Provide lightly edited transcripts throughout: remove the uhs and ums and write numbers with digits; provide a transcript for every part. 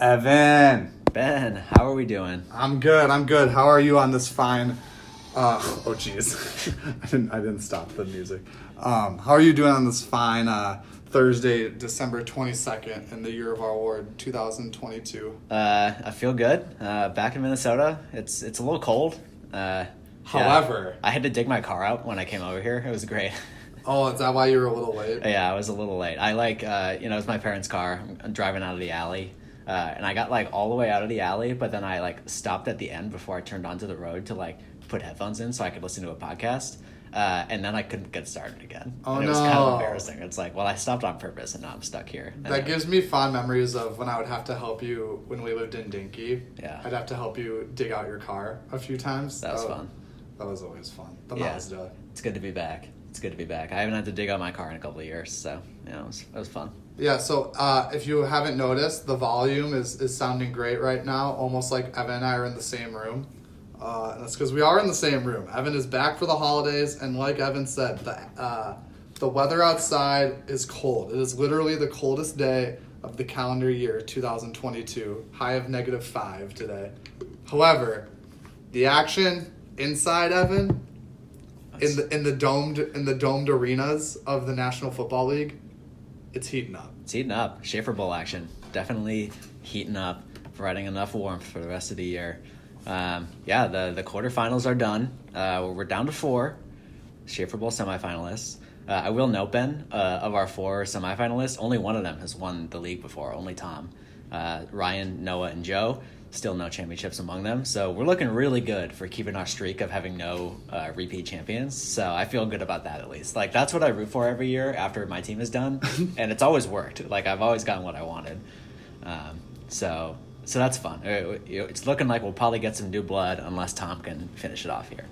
Evan. Ben, how are we doing? I'm good. How are you on this fine... oh, geez. I didn't stop the music. How are you doing on this fine Thursday, December 22nd in the year of our Lord, 2022? I feel good. Back in Minnesota. It's a little cold. However... Yeah, I had to dig my car out when I came over here. It was great. Oh, is that why you were a little late? Yeah, I was a little late. It was my parents' car. I'm driving out of the alley. And I got, all the way out of the alley, but then I, stopped at the end before I turned onto the road to, put headphones in so I could listen to a podcast. And then I couldn't get started again. Oh, and it was kind of embarrassing. It's I stopped on purpose, and now I'm stuck here. And that gives me fond memories of when I would have to help you when we lived in Dinky. Yeah. I'd have to help you dig out your car a few times. That was fun. That was always fun. The Mazda. It's good to be back. I haven't had to dig out my car in a couple of years, so, it was fun. Yeah, so if you haven't noticed, the volume is sounding great right now, almost like Evan and I are in the same room. And that's because we are in the same room. Evan is back for the holidays, and like Evan said, the weather outside is cold. It is literally the coldest day of the calendar year, 2022. High of -5 today. However, the action inside, Evan... In the domed arenas of the National Football League, it's heating up. Schaefer Bowl action, definitely heating up, providing enough warmth for the rest of the year. The quarterfinals are done. We're down to 4 Schaefer Bowl semifinalists. I will note, Ben, of our 4 semifinalists, only one of them has won the league before. Only Tom, Ryan, Noah, and Joe. Still no championships among them. So we're looking really good for keeping our streak of having no repeat champions. So I feel good about that at least. That's what I root for every year after my team is done. And it's always worked. I've always gotten what I wanted. So that's fun. It's looking like we'll probably get some new blood unless Tom can finish it off here.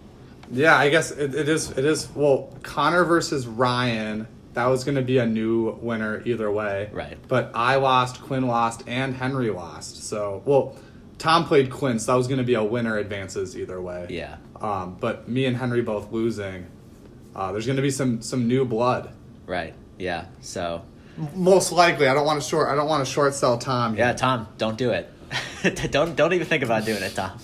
Yeah, I guess it is. Well, Connor versus Ryan... That was going to be a new winner either way. Right. But I lost, Quinn lost, and Henry lost. So, Tom played Quinn, so that was going to be a winner advances either way. Yeah. But me and Henry both losing. There's going to be some new blood. Right. Yeah. So. Most likely, I don't want to short sell Tom. Yeah, Tom, don't do it. Don't even think about doing it, Tom.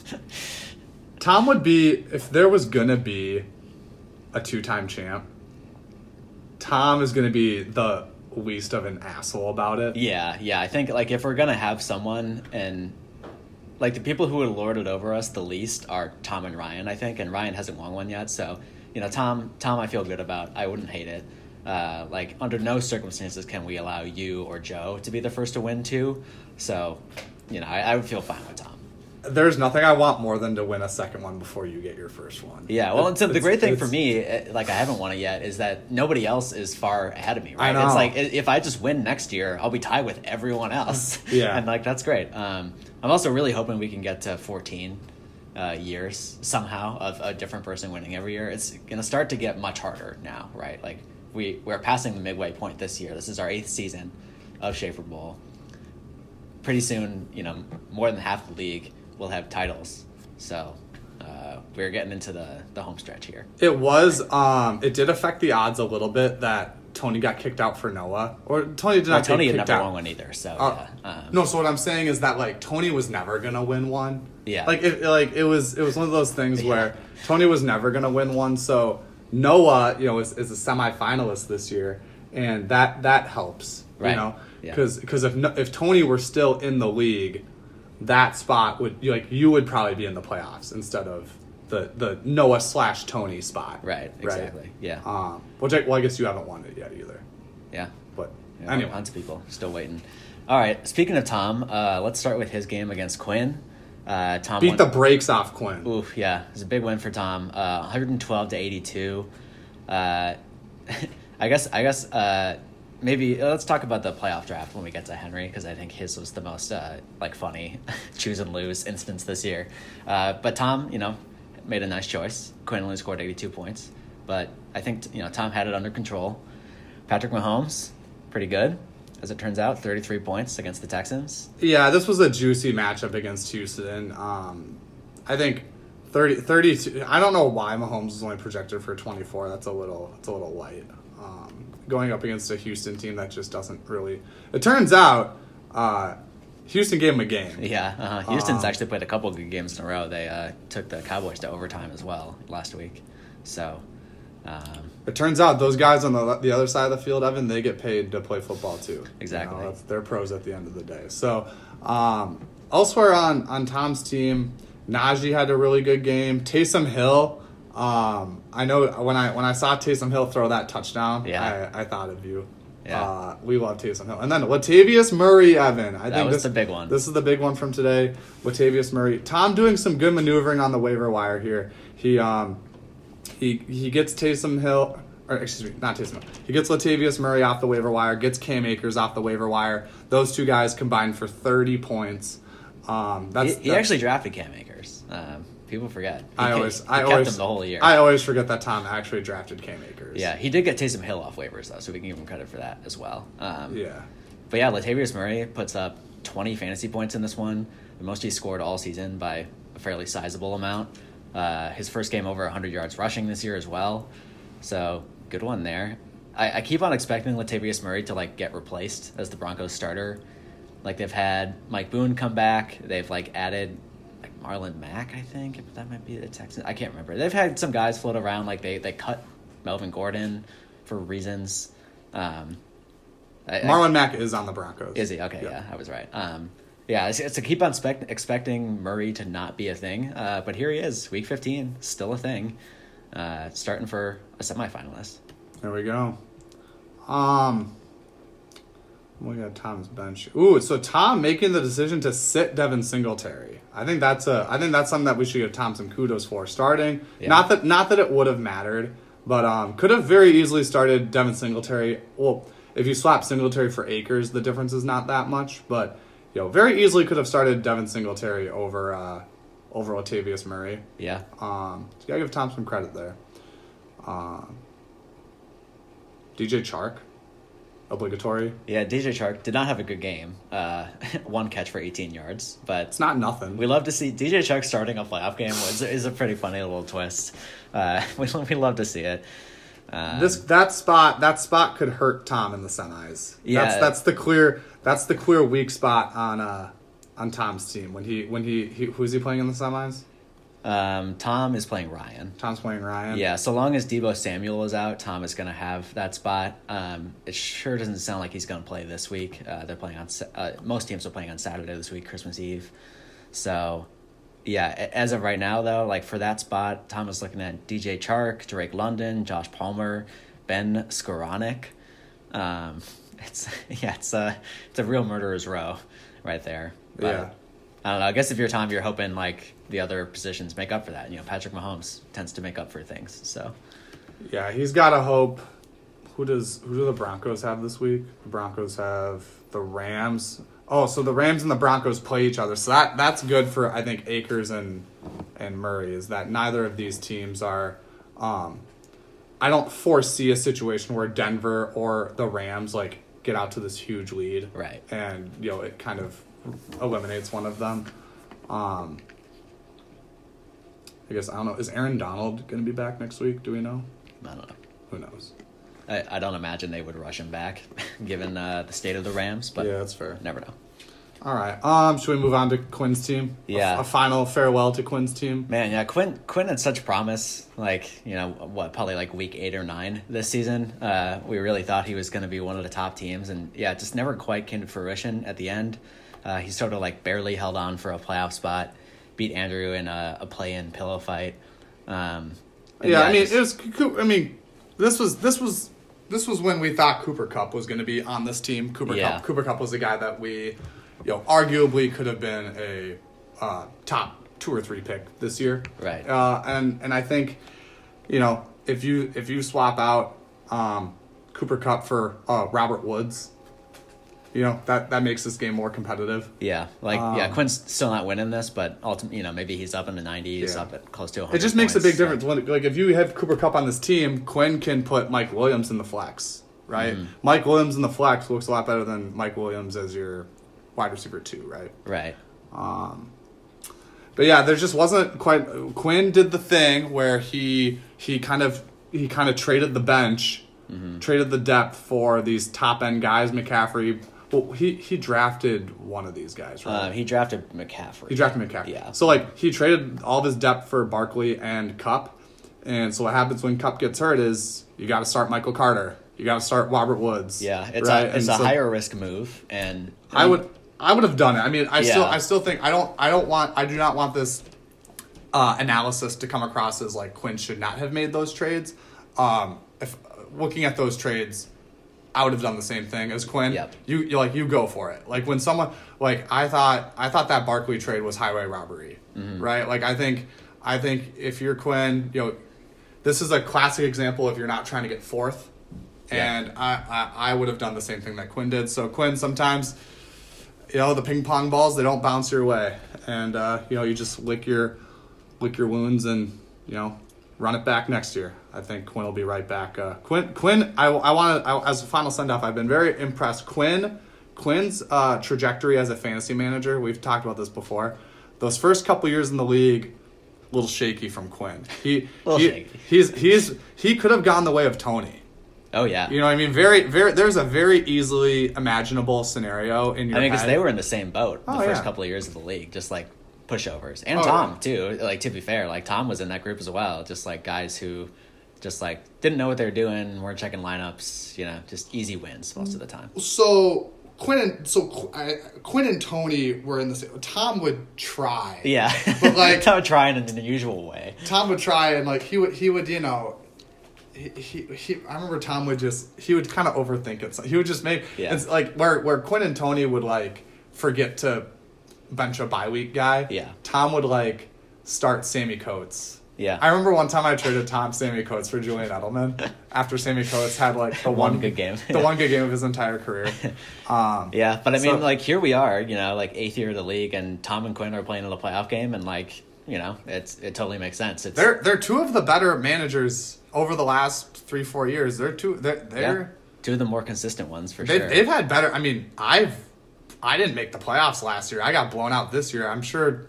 Tom would be, if there was going to be a 2-time champ. Tom is going to be the least of an asshole about it. Yeah. I think, if we're going to have someone and, the people who would lord it over us the least are Tom and Ryan, I think. And Ryan hasn't won one yet. So, Tom I feel good about. I wouldn't hate it. Under no circumstances can we allow you or Joe to be the first to win, too. So, I would feel fine with Tom. There's nothing I want more than to win a second one before you get your first one. Yeah, well, and so the great thing for me, I haven't won it yet, is that nobody else is far ahead of me, right? I know. It's if I just win next year, I'll be tied with everyone else. Yeah. And, that's great. I'm also really hoping we can get to 14 years somehow of a different person winning every year. It's going to start to get much harder now, right? We're passing the midway point this year. This is our 8th season of Schaefer Bowl. Pretty soon, more than half the league we'll have titles, so we're getting into the home stretch here. It was it did affect the odds a little bit that Tony got kicked out for Noah, or Tony did not. Tony had never won one either, so yeah. No, so what I'm saying is that Tony was never gonna win one. Yeah, it was one of those things where Tony was never gonna win one. So Noah, is a semifinalist this year, and that helps, right? Because if Tony were still in the league, that spot would you would probably be in the playoffs instead of the Noah / Tony spot. Right, exactly. Right? Yeah. I guess you haven't won it yet either. Yeah. But anyway. Tons of people still waiting. All right. Speaking of Tom, let's start with his game against Quinn. Tom beat the brakes off Quinn. Oof, yeah. It was a big win for Tom. 112-82. I guess maybe let's talk about the playoff draft when we get to Henry, because I think his was the most funny choose and lose instance this year. But Tom, made a nice choice. Quinn only scored 82 points, but I think Tom had it under control. Patrick Mahomes, pretty good, as it turns out, 33 points against the Texans. Yeah, this was a juicy matchup against Houston. I think 32. I don't know why Mahomes was only projected for 24. That's a little light. Going up against a Houston team that just doesn't really... It turns out Houston gave them a game. Yeah, Houston's actually played a couple of good games in a row. They took the Cowboys to overtime as well last week. So, it turns out those guys on the other side of the field, Evan, they get paid to play football too. Exactly. You know, they're pros at the end of the day. So, elsewhere on Tom's team, Najee had a really good game. Taysom Hill, I know when I saw Taysom Hill throw that touchdown, yeah, I thought of you. Yeah. We love Taysom Hill. And then Latavius Murray, Evan. I think that was the big one. This is the big one from today. Latavius Murray. Tom doing some good maneuvering on the waiver wire here. He gets Taysom Hill, or excuse me, not Taysom Hill. He gets Latavius Murray off the waiver wire, gets Cam Akers off the waiver wire. Those two guys combined for 30 points. He actually drafted Cam Akers. People forget. He kept him the whole year. I always forget that Tom actually drafted Cam Akers. Yeah, he did get Taysom Hill off waivers, though, so we can give him credit for that as well. Yeah. But, yeah, Latavius Murray puts up 20 fantasy points in this one, the most he scored all season by a fairly sizable amount. His first game over 100 yards rushing this year as well, so good one there. I keep on expecting Latavius Murray to, get replaced as the Broncos starter. They've had Mike Boone come back. They've, added... Marlon Mack, I think, but that might be the Texans. I can't remember. They've had some guys float around, they cut Melvin Gordon for reasons. Marlon Mack is on the Broncos. Is he? Okay, yeah I was right. It's a keep on expecting Murray to not be a thing, but here he is, Week 15, still a thing, starting for a semifinalist. There we go. We got Tom's bench. Ooh, so Tom making the decision to sit Devin Singletary. I think that's something that we should give Tom some kudos for starting. Yeah. Not that it would have mattered, but could have very easily started Devin Singletary. Well, if you swap Singletary for Akers, the difference is not that much. But very easily could have started Devin Singletary over Latavius Murray. Yeah. So you gotta give Tom some credit there. DJ Chark. Obligatory. Yeah, DJ Chark did not have a good game. One catch for 18 yards, but it's not nothing. We love to see DJ Chark starting a playoff game. Is a pretty funny little twist. We love to see it. That spot could hurt Tom in the semis. Yeah, that's the clear weak spot on Tom's team when he who's he playing in the semis? Tom is playing Ryan. Tom's playing Ryan. Yeah, so long as Deebo Samuel is out, Tom is going to have that spot. It sure doesn't sound like he's going to play this week. They're playing on most teams are playing on Saturday this week, Christmas Eve. So, yeah, as of right now, though, for that spot, Tom is looking at DJ Chark, Drake London, Josh Palmer, Ben Skoranek. It's a real murderer's row right there. But, yeah. I don't know. I guess if you're Tom, you're hoping the other positions make up for that. Patrick Mahomes tends to make up for things. So, yeah, he's got to hope. Who do the Broncos have this week? The Broncos have the Rams. Oh, so the Rams and the Broncos play each other. So that's good for I think Akers and Murray is that neither of these teams are. I don't foresee a situation where Denver or the Rams get out to this huge lead, right? And it kind of eliminates one of them. I guess I don't know. Is Aaron Donald going to be back next week? Do we know? I don't know. Who knows? I don't imagine they would rush him back, given the state of the Rams. But yeah, that's fair. Never know. All right. Should we move on to Quinn's team? Yeah. A final farewell to Quinn's team. Man, yeah. Quinn had such promise. Week 8 or 9 this season. We really thought he was going to be one of the top teams, and yeah, it just never quite came to fruition at the end. He sort of barely held on for a playoff spot. Beat Andrew in a play-in pillow fight. This was when we thought Cooper Kupp was going to be on this team. Cooper Kupp was the guy that we, arguably could have been a top 2 or 3 pick this year. Right. And I think, if you swap out Cooper Kupp for Robert Woods. That makes this game more competitive. Yeah, Quinn's still not winning this, but ultimately, maybe he's up in the 90s, up at close to 100 It just makes points, a big difference. When, if you have Cooper Kupp on this team, Quinn can put Mike Williams in the flex, right? Mm-hmm. Mike Williams in the flex looks a lot better than Mike Williams as your wide receiver 2, right? Right. But yeah, there just wasn't quite. Quinn did the thing where he kind of traded the bench, traded the depth for these top end guys, McCaffrey. Well, he drafted one of these guys, right? He drafted McCaffrey. Yeah. So, like, he traded all of his depth for Barkley and Kupp. And so what happens when Kupp gets hurt is you got to start Michael Carter. You got to start Robert Woods. Yeah, it's right? it's a higher risk move, and I would have done it. I mean, I still think I do not want this analysis to come across as like Quinn should not have made those trades. If looking at those trades, I would have done the same thing as Quinn. Yep. You go for it. Like when someone like I thought that Barkley trade was highway robbery, mm-hmm. right? Like I think if you're Quinn, you know, this is a classic example if you're not trying to get fourth. Yeah. And I would have done the same thing that Quinn did. So Quinn, sometimes, you know, the ping pong balls, they don't bounce your way, and you know, you just lick your wounds and, you know, run it back next year. I think Quinn will be right back. Quinn, I want to as a final send off. I've been very impressed. Quinn's trajectory as a fantasy manager. We've talked about this before. Those first couple years in the league. Little shaky from Quinn. He could have gone the way of Tony. Oh yeah. You know what I mean? Very, very. There's a very easily imaginable scenario in your head. I mean, because they were in the same boat the first couple of years of the league, just like pushovers. And Tom too. Like to be fair, like Tom was in that group as well. Just like guys who, just like didn't know what they were doing, weren't checking lineups. You know, just easy wins most of the time. So. Quinn and Tony were in the same. Tom would try. Yeah. But like Tom would try in an unusual way. Tom would try and like he would you know he I remember Tom would just he would kind of overthink it. So he would just make it's like where Quinn and Tony would like forget to bench a bye week guy. Yeah. Tom would like start Sammy Coates. Yeah. I remember one time I traded Sammy Coates for Julian Edelman after Sammy Coates had like the one good game. The one good game of his entire career. Yeah, but I mean like here we are, you know, like eighth year of the league and Tom and Quinn are playing in a playoff game and like, you know, it totally makes sense. It's they're two of the better managers over the last 3-4 years. Two of the more consistent ones for sure. They've had better I didn't make the playoffs last year. I got blown out this year. I'm trying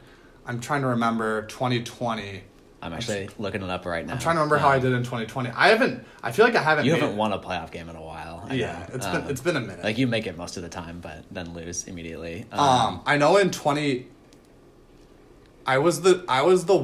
to remember 2020. I'm actually looking it up right now. I'm trying to remember how I did in 2020. I feel like I haven't. You haven't won a playoff game in a while. It's been a minute. Like you make it most of the time, but then lose immediately. I know in 20, I was the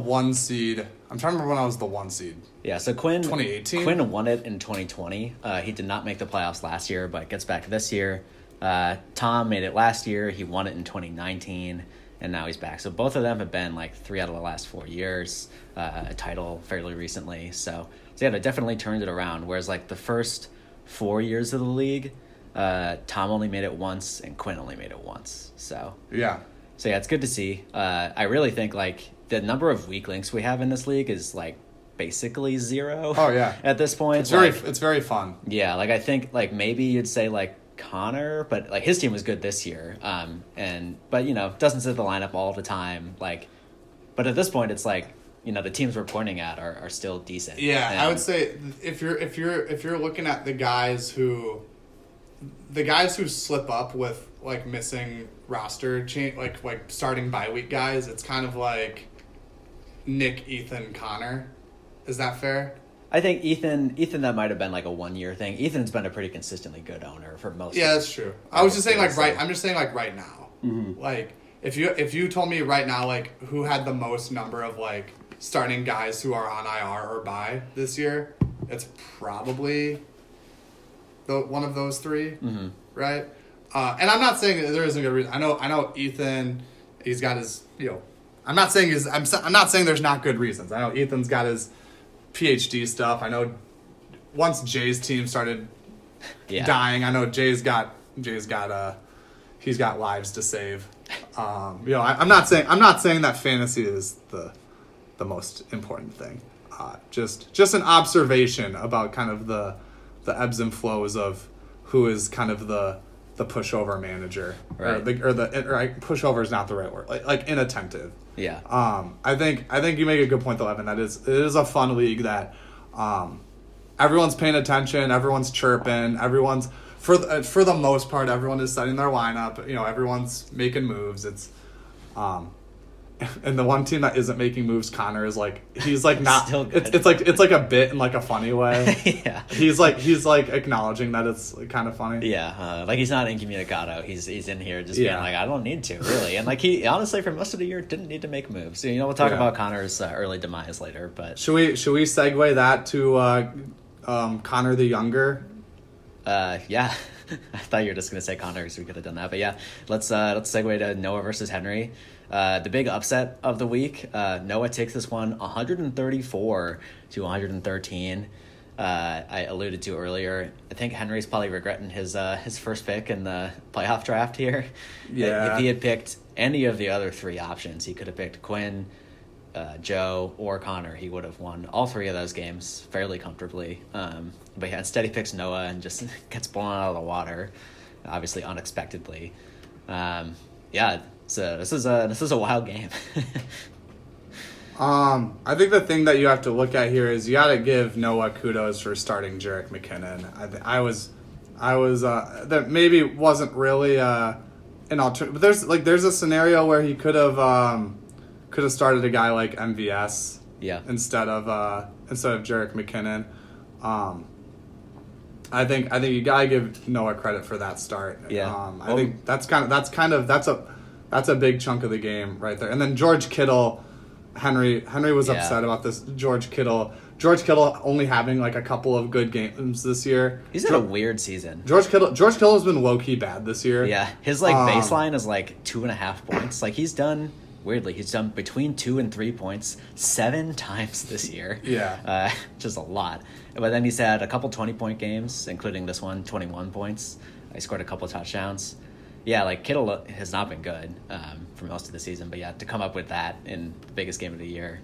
one seed. I'm trying to remember when I was the one seed. Yeah, so Quinn 2018. Quinn won it in 2020. He did not make the playoffs last year, but gets back this year. Tom made it last year. He won it in 2019. And now he's back. So both of them have been like 3 out of the last 4 years, a title fairly recently. So yeah, they definitely turned it around. Whereas like the first 4 years of the league, Tom only made it once and Quinn only made it once. So yeah, it's good to see. I really think like the number of weak links we have in this league is like basically zero. Oh yeah. At this point, it's very fun. Yeah, like I think like maybe you'd say like Connor, but like his team was good this year, but you know doesn't sit the lineup all the time. Like, but at this point, it's like you know the teams we're pointing at are still decent. Yeah, and I would say if you're looking at the guys who slip up with like missing roster change, like starting bye week guys, it's kind of like Nick, Ethan, Connor. Is that fair? I think Ethan, that might have been like a 1 year thing. Ethan's been a pretty consistently good owner for most. Yeah, that's true. I was just saying like right. I'm just saying like right now. Mm-hmm. Like if you told me right now like who had the most number of like starting guys who are on IR or bye this year, it's probably one of those three, mm-hmm. right? And I'm not saying that there isn't a good reason. I know Ethan, he's got his you know. I'm not saying there's not good reasons. I know Ethan's got his. PhD stuff. I know once Jay's team started dying, I know he's got lives to save. You know, I'm not saying that fantasy is the most important thing. Just an observation about kind of the ebbs and flows of who is kind of the pushover manager, right. or pushover is not the right word. Like inattentive. Yeah. I think you make a good point though, Evan. It is a fun league that, everyone's paying attention, everyone's chirping, everyone's for the most part everyone is setting their lineup. You know, everyone's making moves. It's, and the one team that isn't making moves, Connor is like, he's like not, still good. It's like a bit in like a funny way. Yeah. He's like acknowledging that it's kind of funny. Yeah. Like he's not incommunicado. He's in here just being like, I don't need to really. And like he honestly for most of the year didn't need to make moves. You know, we'll talk about Connor's early demise later, but should we segue that to Connor the Younger? Yeah. I thought you were just going to say Connor because we could have done that. But yeah, let's segue to Noah versus Henry. The big upset of the week. Noah takes this one 134 to 113. I alluded to earlier. I think Henry's probably regretting his first pick in the playoff draft here. Yeah. If he had picked any of the other three options, he could have picked Quinn, Joe, or Connor. He would have won all three of those games fairly comfortably. But yeah, instead he picks Noah and just gets blown out of the water, obviously unexpectedly. Yeah. So this is a wild game. I think the thing that you have to look at here is you got to give Noah kudos for starting Jerick McKinnon. I was that maybe wasn't really an alternative. But there's a scenario where he could have started a guy like MVS instead of Jerick McKinnon. I think you gotta give Noah credit for that start. Yeah. I think that's a big chunk of the game right there. And then George Kittle, Henry was upset about this. George Kittle only having like a couple of good games this year. He's had a weird season. George Kittle has been low key bad this year. Yeah, his like baseline is like 2.5 points. Like he's done between 2 and 3 points 7 times this year. Yeah, which is a lot. But then he's had a couple 20-point games, including this one, 21 points. He scored a couple touchdowns. Yeah, like Kittle has not been good for most of the season, but yeah, to come up with that in the biggest game of the year.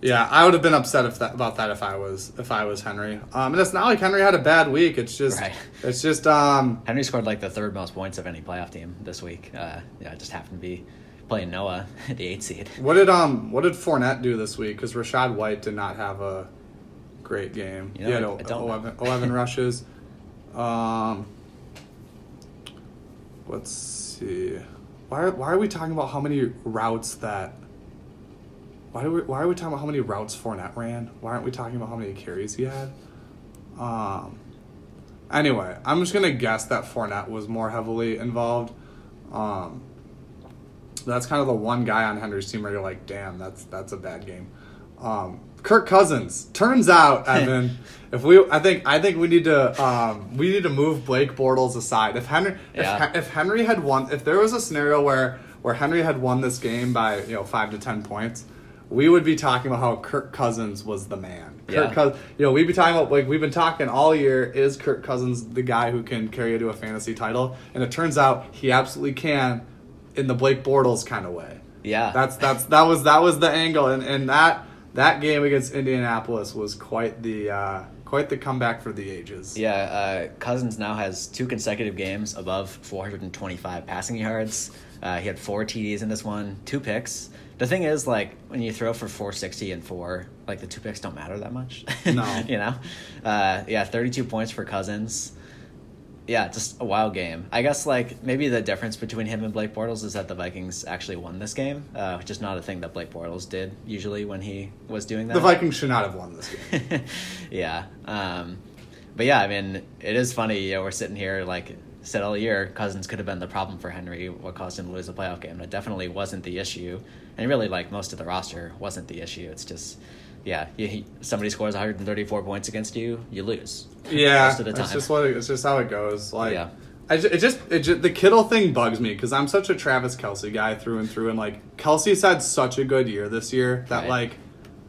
Yeah, I would have been upset if I was Henry. And it's not like Henry had a bad week. It's just Henry scored like the third most points of any playoff team this week. It just happened to be playing Noah at the 8th seed. What did Fournette do this week? Because Rachaad White did not have a great game. You know, he had 11 rushes. Let's see. Why are we talking about how many routes that? Why are we talking about how many routes Fournette ran? Why aren't we talking about how many carries he had? Anyway, I'm just gonna guess that Fournette was more heavily involved. That's kind of the one guy on Henry's team where you're like, damn, that's a bad game. Kirk Cousins. Turns out, Evan, I think we need to move Blake Bortles aside. If there was a scenario where Henry had won this game by 5 to 10 points, we would be talking about how Kirk Cousins was the man. We'd be talking about, like, we've been talking all year, is Kirk Cousins the guy who can carry you to a fantasy title? And it turns out he absolutely can, in the Blake Bortles kind of way. Yeah. That was the angle, and that game against Indianapolis was quite the comeback for the ages. Yeah, Cousins now has 2 consecutive games above 425 passing yards. He had 4 TDs in this one, 2 picks. The thing is, like, when you throw for 460 and 4, like, the 2 picks don't matter that much. No. You know? 32 points for Cousins. Yeah, just a wild game. I guess, like, maybe the difference between him and Blake Bortles is that the Vikings actually won this game, which is not a thing that Blake Bortles did usually when he was doing that. The Vikings should not have won this game. Yeah. But, yeah, I mean, it is funny. You know, we're sitting here, like, said all year, Cousins could have been the problem for Henry, what caused him to lose a playoff game. That definitely wasn't the issue. And really, like, most of the roster wasn't the issue. It's just... yeah, somebody scores 134 points against you, you lose. Yeah, most of the time. It's just how it goes. Like, yeah. The Kittle thing bugs me because I'm such a Travis Kelce guy through and through, and like Kelce's had such a good year this year that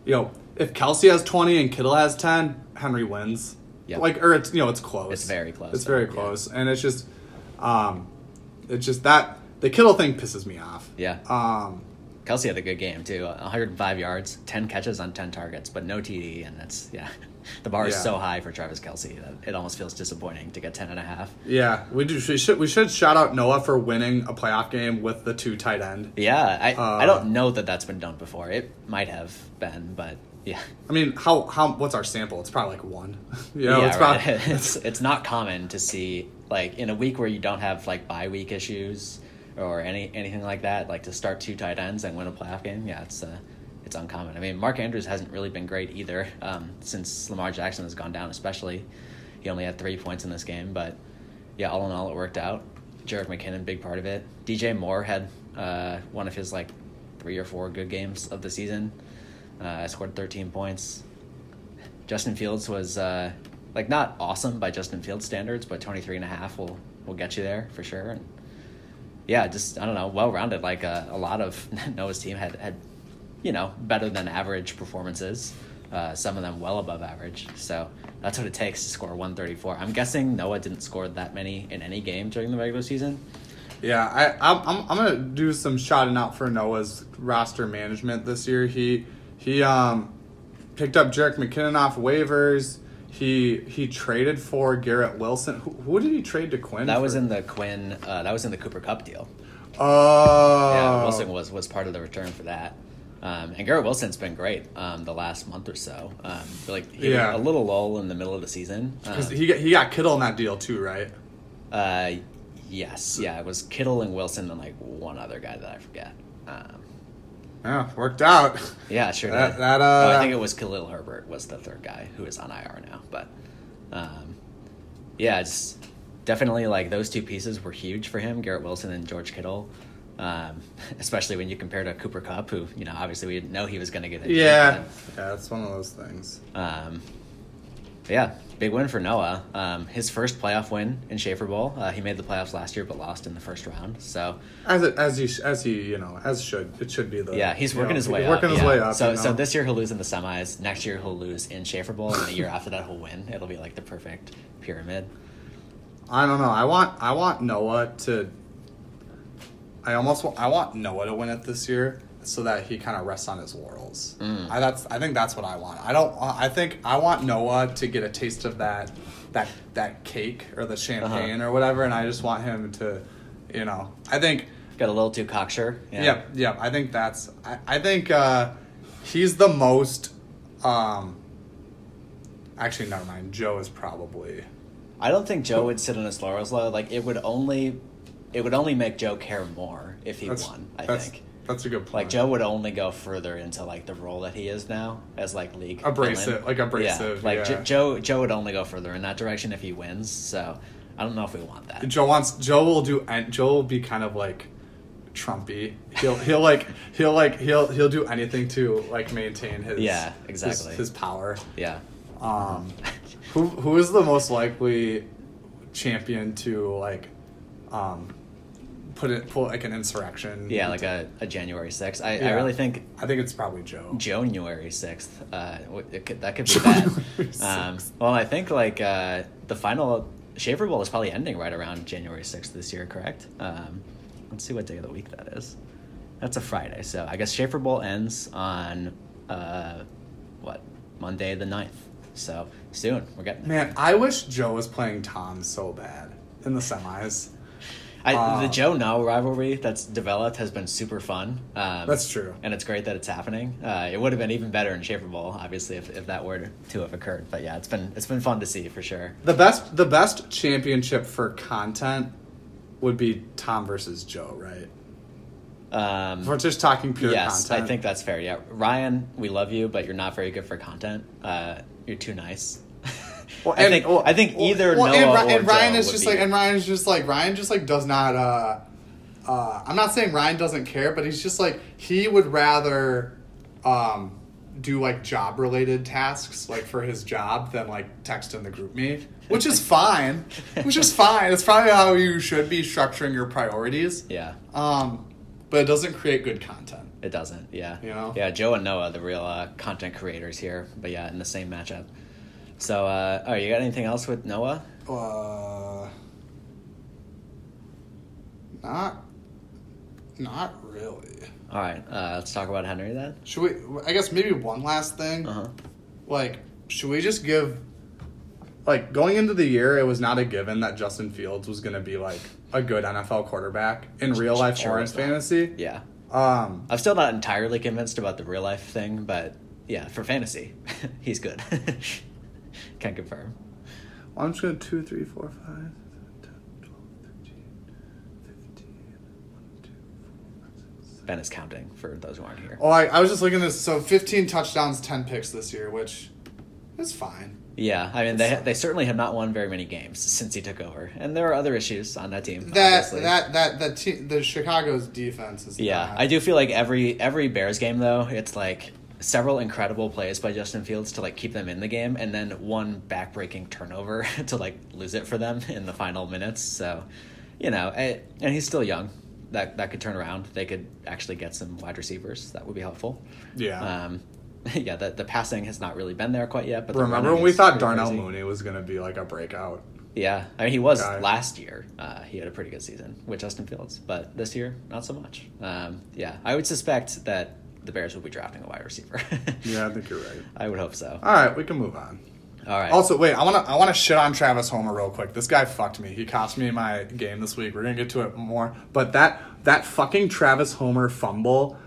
if Kelce has 20 and Kittle has 10, Henry wins. Yep. Like, or it's it's close. It's very close. It's very close, and it's just that the Kittle thing pisses me off. Yeah. Kelce had a good game, too. 105 yards, 10 catches on 10 targets, but no TD, and that's, the bar is so high for Travis Kelce that it almost feels disappointing to get 10.5. Yeah, we should shout out Noah for winning a playoff game with the 2 tight end. Yeah, I don't know that that's been done before. It might have been, but... yeah. I mean, how what's our sample? It's probably like 1. It's not common to see, like, in a week where you don't have, like, bye week issues... or anything like that, like to start two tight ends and win a playoff game, yeah, it's uncommon. I mean, Mark Andrews hasn't really been great either since Lamar Jackson has gone down, especially. He only had 3 points in this game, but yeah, all in all, it worked out. Jerick McKinnon, big part of it. DJ Moore had one of his like 3 or 4 good games of the season. Scored 13 points. Justin Fields was like not awesome by Justin Fields standards, but 23.5 will get you there for sure. And yeah, just I don't know, well rounded. Like a lot of Noah's team had you know better than average performances. Some of them well above average. So that's what it takes to score 134. I'm guessing Noah didn't score that many in any game during the regular season. Yeah, I'm gonna do some shouting out for Noah's roster management this year. He picked up Jerick McKinnon off waivers. He traded for Garrett Wilson. Who did he trade to Quinn? That was in the Quinn. That was in the Cooper Kupp deal. Oh, yeah. Wilson was part of the return for that. And Garrett Wilson's been great the last month or so. Like he had a little lull in the middle of the season. Because he got Kittle in that deal too, right? Yes. Yeah, it was Kittle and Wilson and like one other guy that I forget. Yeah, worked out. Yeah, sure did. I think it was Khalil Herbert was the third guy who is on IR now. But yeah, it's definitely like those two pieces were huge for him, Garrett Wilson and George Kittle. Especially when you compare to Cooper Kupp, who, you know, obviously we didn't know he was going to get injured. Yeah, it's one of those things. Yeah, big win for Noah. His first playoff win in Schaefer Bowl. He made the playoffs last year, but lost in the first round. So he's working his way up. So this year he'll lose in the semis. Next year he'll lose in Schaefer Bowl, and the year after that he'll win. It'll be like the perfect pyramid. I don't know. I want Noah to. I want Noah to win it this year so that he kind of rests on his laurels. I think that's what I want. I want Noah to get a taste of that cake or the champagne or whatever, and I just want him to, you know, I think got a little too cocksure. Yeah. Yep. I think that's. I think he's the most. Actually, never mind. Joe is probably. I don't think Joe would sit on his laurels though. Like it would only make Joe care more if he won. I think that's a good point. Like Joe would only go further into like the role that he is now as like league abrasive, like abrasive. Yeah. Like yeah. Joe would only go further in that direction if he wins. So I don't know if we want that. Joe will be kind of like Trumpy. He'll do anything to like maintain his his power. Yeah. Who is the most likely champion to like. Pull like an insurrection. Yeah, like a January 6th. I really think. I think it's probably Joe. January 6th. That could be bad. Well, I think like the final Schaefer Bowl is probably ending right around January 6th this year, correct? Let's see what day of the week that is. That's a Friday, so I guess Schaefer Bowl ends on Monday the 9th. So soon we're getting. There. Man, I wish Joe was playing Tom so bad in the semis. The Joe No rivalry that's developed has been super fun. That's true, and it's great that it's happening. It would have been even better in Schaefer Bowl, obviously, if that were to have occurred. But yeah, it's been fun to see for sure. The best championship for content would be Tom versus Joe, right? If we're just talking pure content. I think that's fair. Yeah, Ryan, we love you, but you're not very good for content. You're too nice. Ryan I'm not saying Ryan doesn't care, but he's just like he would rather do like job related tasks like for his job than like text in the group me, which is fine. It's probably how you should be structuring your priorities. Yeah. But it doesn't create good content. It doesn't. Yeah. You know? Yeah, Joe and Noah, the real content creators here, but yeah, in the same matchup. So, you got anything else with Noah? Not really. All right, let's talk about Henry then. Should we? I guess maybe one last thing. Like, should we just give? Like going into the year, it was not a given that Justin Fields was going to be like a good NFL quarterback in real life or in fantasy. Yeah. I'm still not entirely convinced about the real life thing, but yeah, for fantasy, he's good. Can't confirm. Well, I'm just going to 2, 3, 4, 5, 10, 12, 13, 15, 1, Ben is counting for those who aren't here. Oh, I was just looking at this. So 15 touchdowns, 10 picks this year, which is fine. Yeah, I mean, they certainly have not won very many games since he took over. And there are other issues on that team. The Chicago's defense is I do feel like every Bears game, though, it's like several incredible plays by Justin Fields to like keep them in the game, and then one back-breaking turnover to like lose it for them in the final minutes. So, you know, and he's still young. That could turn around. They could actually get some wide receivers. That would be helpful. Yeah. The passing has not really been there quite yet. But remember when we thought Darnell Mooney was going to be like a breakout? Yeah, I mean, he was last year. He had a pretty good season with Justin Fields, but this year, not so much. I would suspect that the Bears will be drafting a wide receiver. Yeah, I think you're right. I would hope so. All right, we can move on. All right. Also, wait, I want to shit on Travis Homer real quick. This guy fucked me. He cost me my game this week. We're going to get to it more. But that fucking Travis Homer fumble,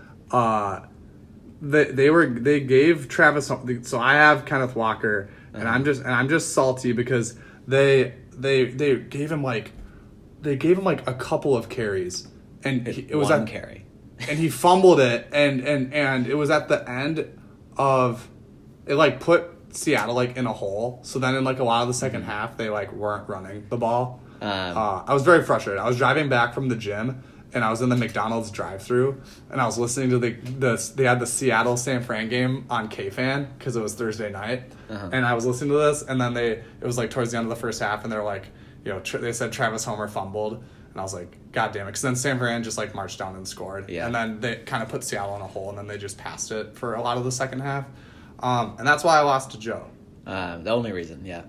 They gave Travis. So I have Kenneth Walker, and I'm just salty because they gave him like a couple of carries, and it was one carry, and he fumbled it, and it was at the end of it, like put Seattle like in a hole. So then in like a lot of the second half, they like weren't running the ball. I was very frustrated. I was driving back from the gym. And I was in the McDonald's drive-thru, and I was listening to they had the Seattle San Fran game on KFan because it was Thursday night, and I was listening to this, and then it was like towards the end of the first half, and they're like, you know, they said Travis Homer fumbled, and I was like, God damn it, because then San Fran just like marched down and scored, and then they kind of put Seattle in a hole, and then they just passed it for a lot of the second half, and that's why I lost to Joe. The only reason, yeah.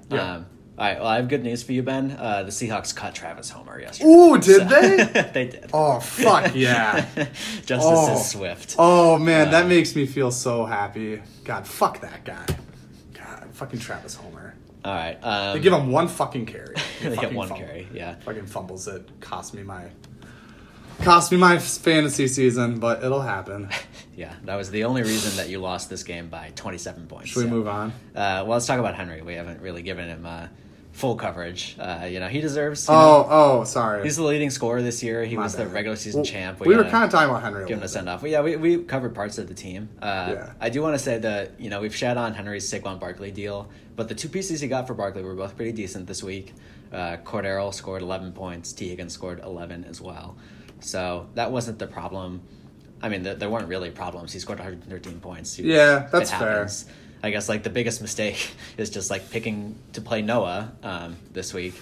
All right, well, I have good news for you, Ben. The Seahawks cut Travis Homer yesterday. Ooh, did they? They did. Oh, fuck yeah. Justice is swift. Oh, man, that makes me feel so happy. God, fuck that guy. God, fucking Travis Homer. All right. They give him one fucking carry. They get one carry, yeah. Fucking fumbles it. Cost me my fantasy season, but it'll happen. Yeah, that was the only reason that you lost this game by 27 points. Should we move on? Well, let's talk about Henry. We haven't really given him full coverage. He deserves. Sorry. He's the leading scorer this year. He was the regular season champ. We were kind of talking about Henry. Give him a send off. Yeah, we covered parts of the team. I do want to say that we've shat on Henry's Saquon Barkley deal, but the two pieces he got for Barkley were both pretty decent this week. Cordero scored 11 points. T. Higgins scored 11 as well. So that wasn't the problem. I mean, there weren't really problems. He scored 113 points. That's fair. I guess the biggest mistake is just picking to play Noah this week.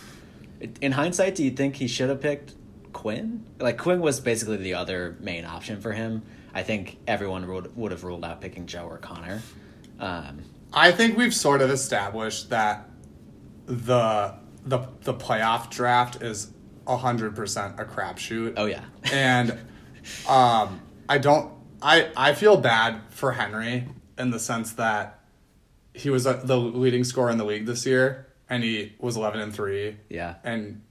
In hindsight, do you think he should have picked Quinn? Quinn was basically the other main option for him. I think everyone would have ruled out picking Joe or Connor. I think we've sort of established that the playoff draft is 100% a crapshoot. Oh yeah. And I feel bad for Henry in the sense that he was the leading scorer in the league this year, and he was 11-3. Yeah. And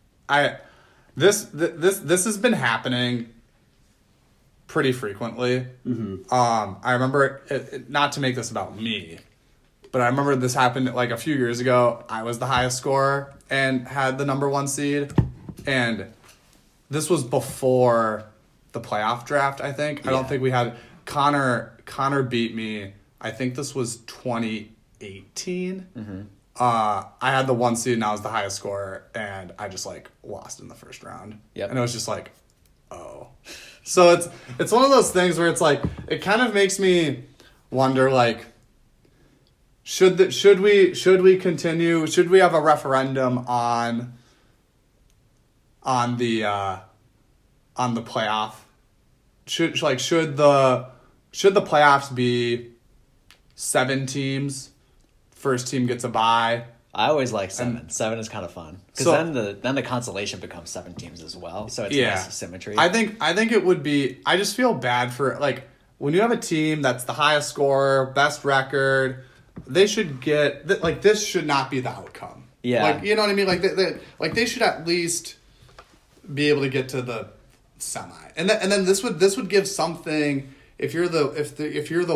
this has been happening pretty frequently. Mm-hmm. I remember not to make this about me, but I remember this happened a few years ago. I was the highest scorer and had the number one seed. And this was before the playoff draft, I think. I don't think we had Connor beat me. I think this was 2018. Mm-hmm. I had the one seed and I was the highest scorer, and I just lost in the first round. Yep. And it was just oh. So it's one of those things where it's it kind of makes me wonder should we continue? Should we have a referendum on the playoff? Should the playoffs be 7 teams? First team gets a bye. I always like 7. And 7 is kind of fun because then the consolation becomes 7 teams as well. So it's nice symmetry. I think it would be. I just feel bad for when you have a team that's the highest scorer, best record. They should get this should not be the outcome. Yeah, you know what I mean. They should at least be able to get to the semi, and then this would give something. If you're the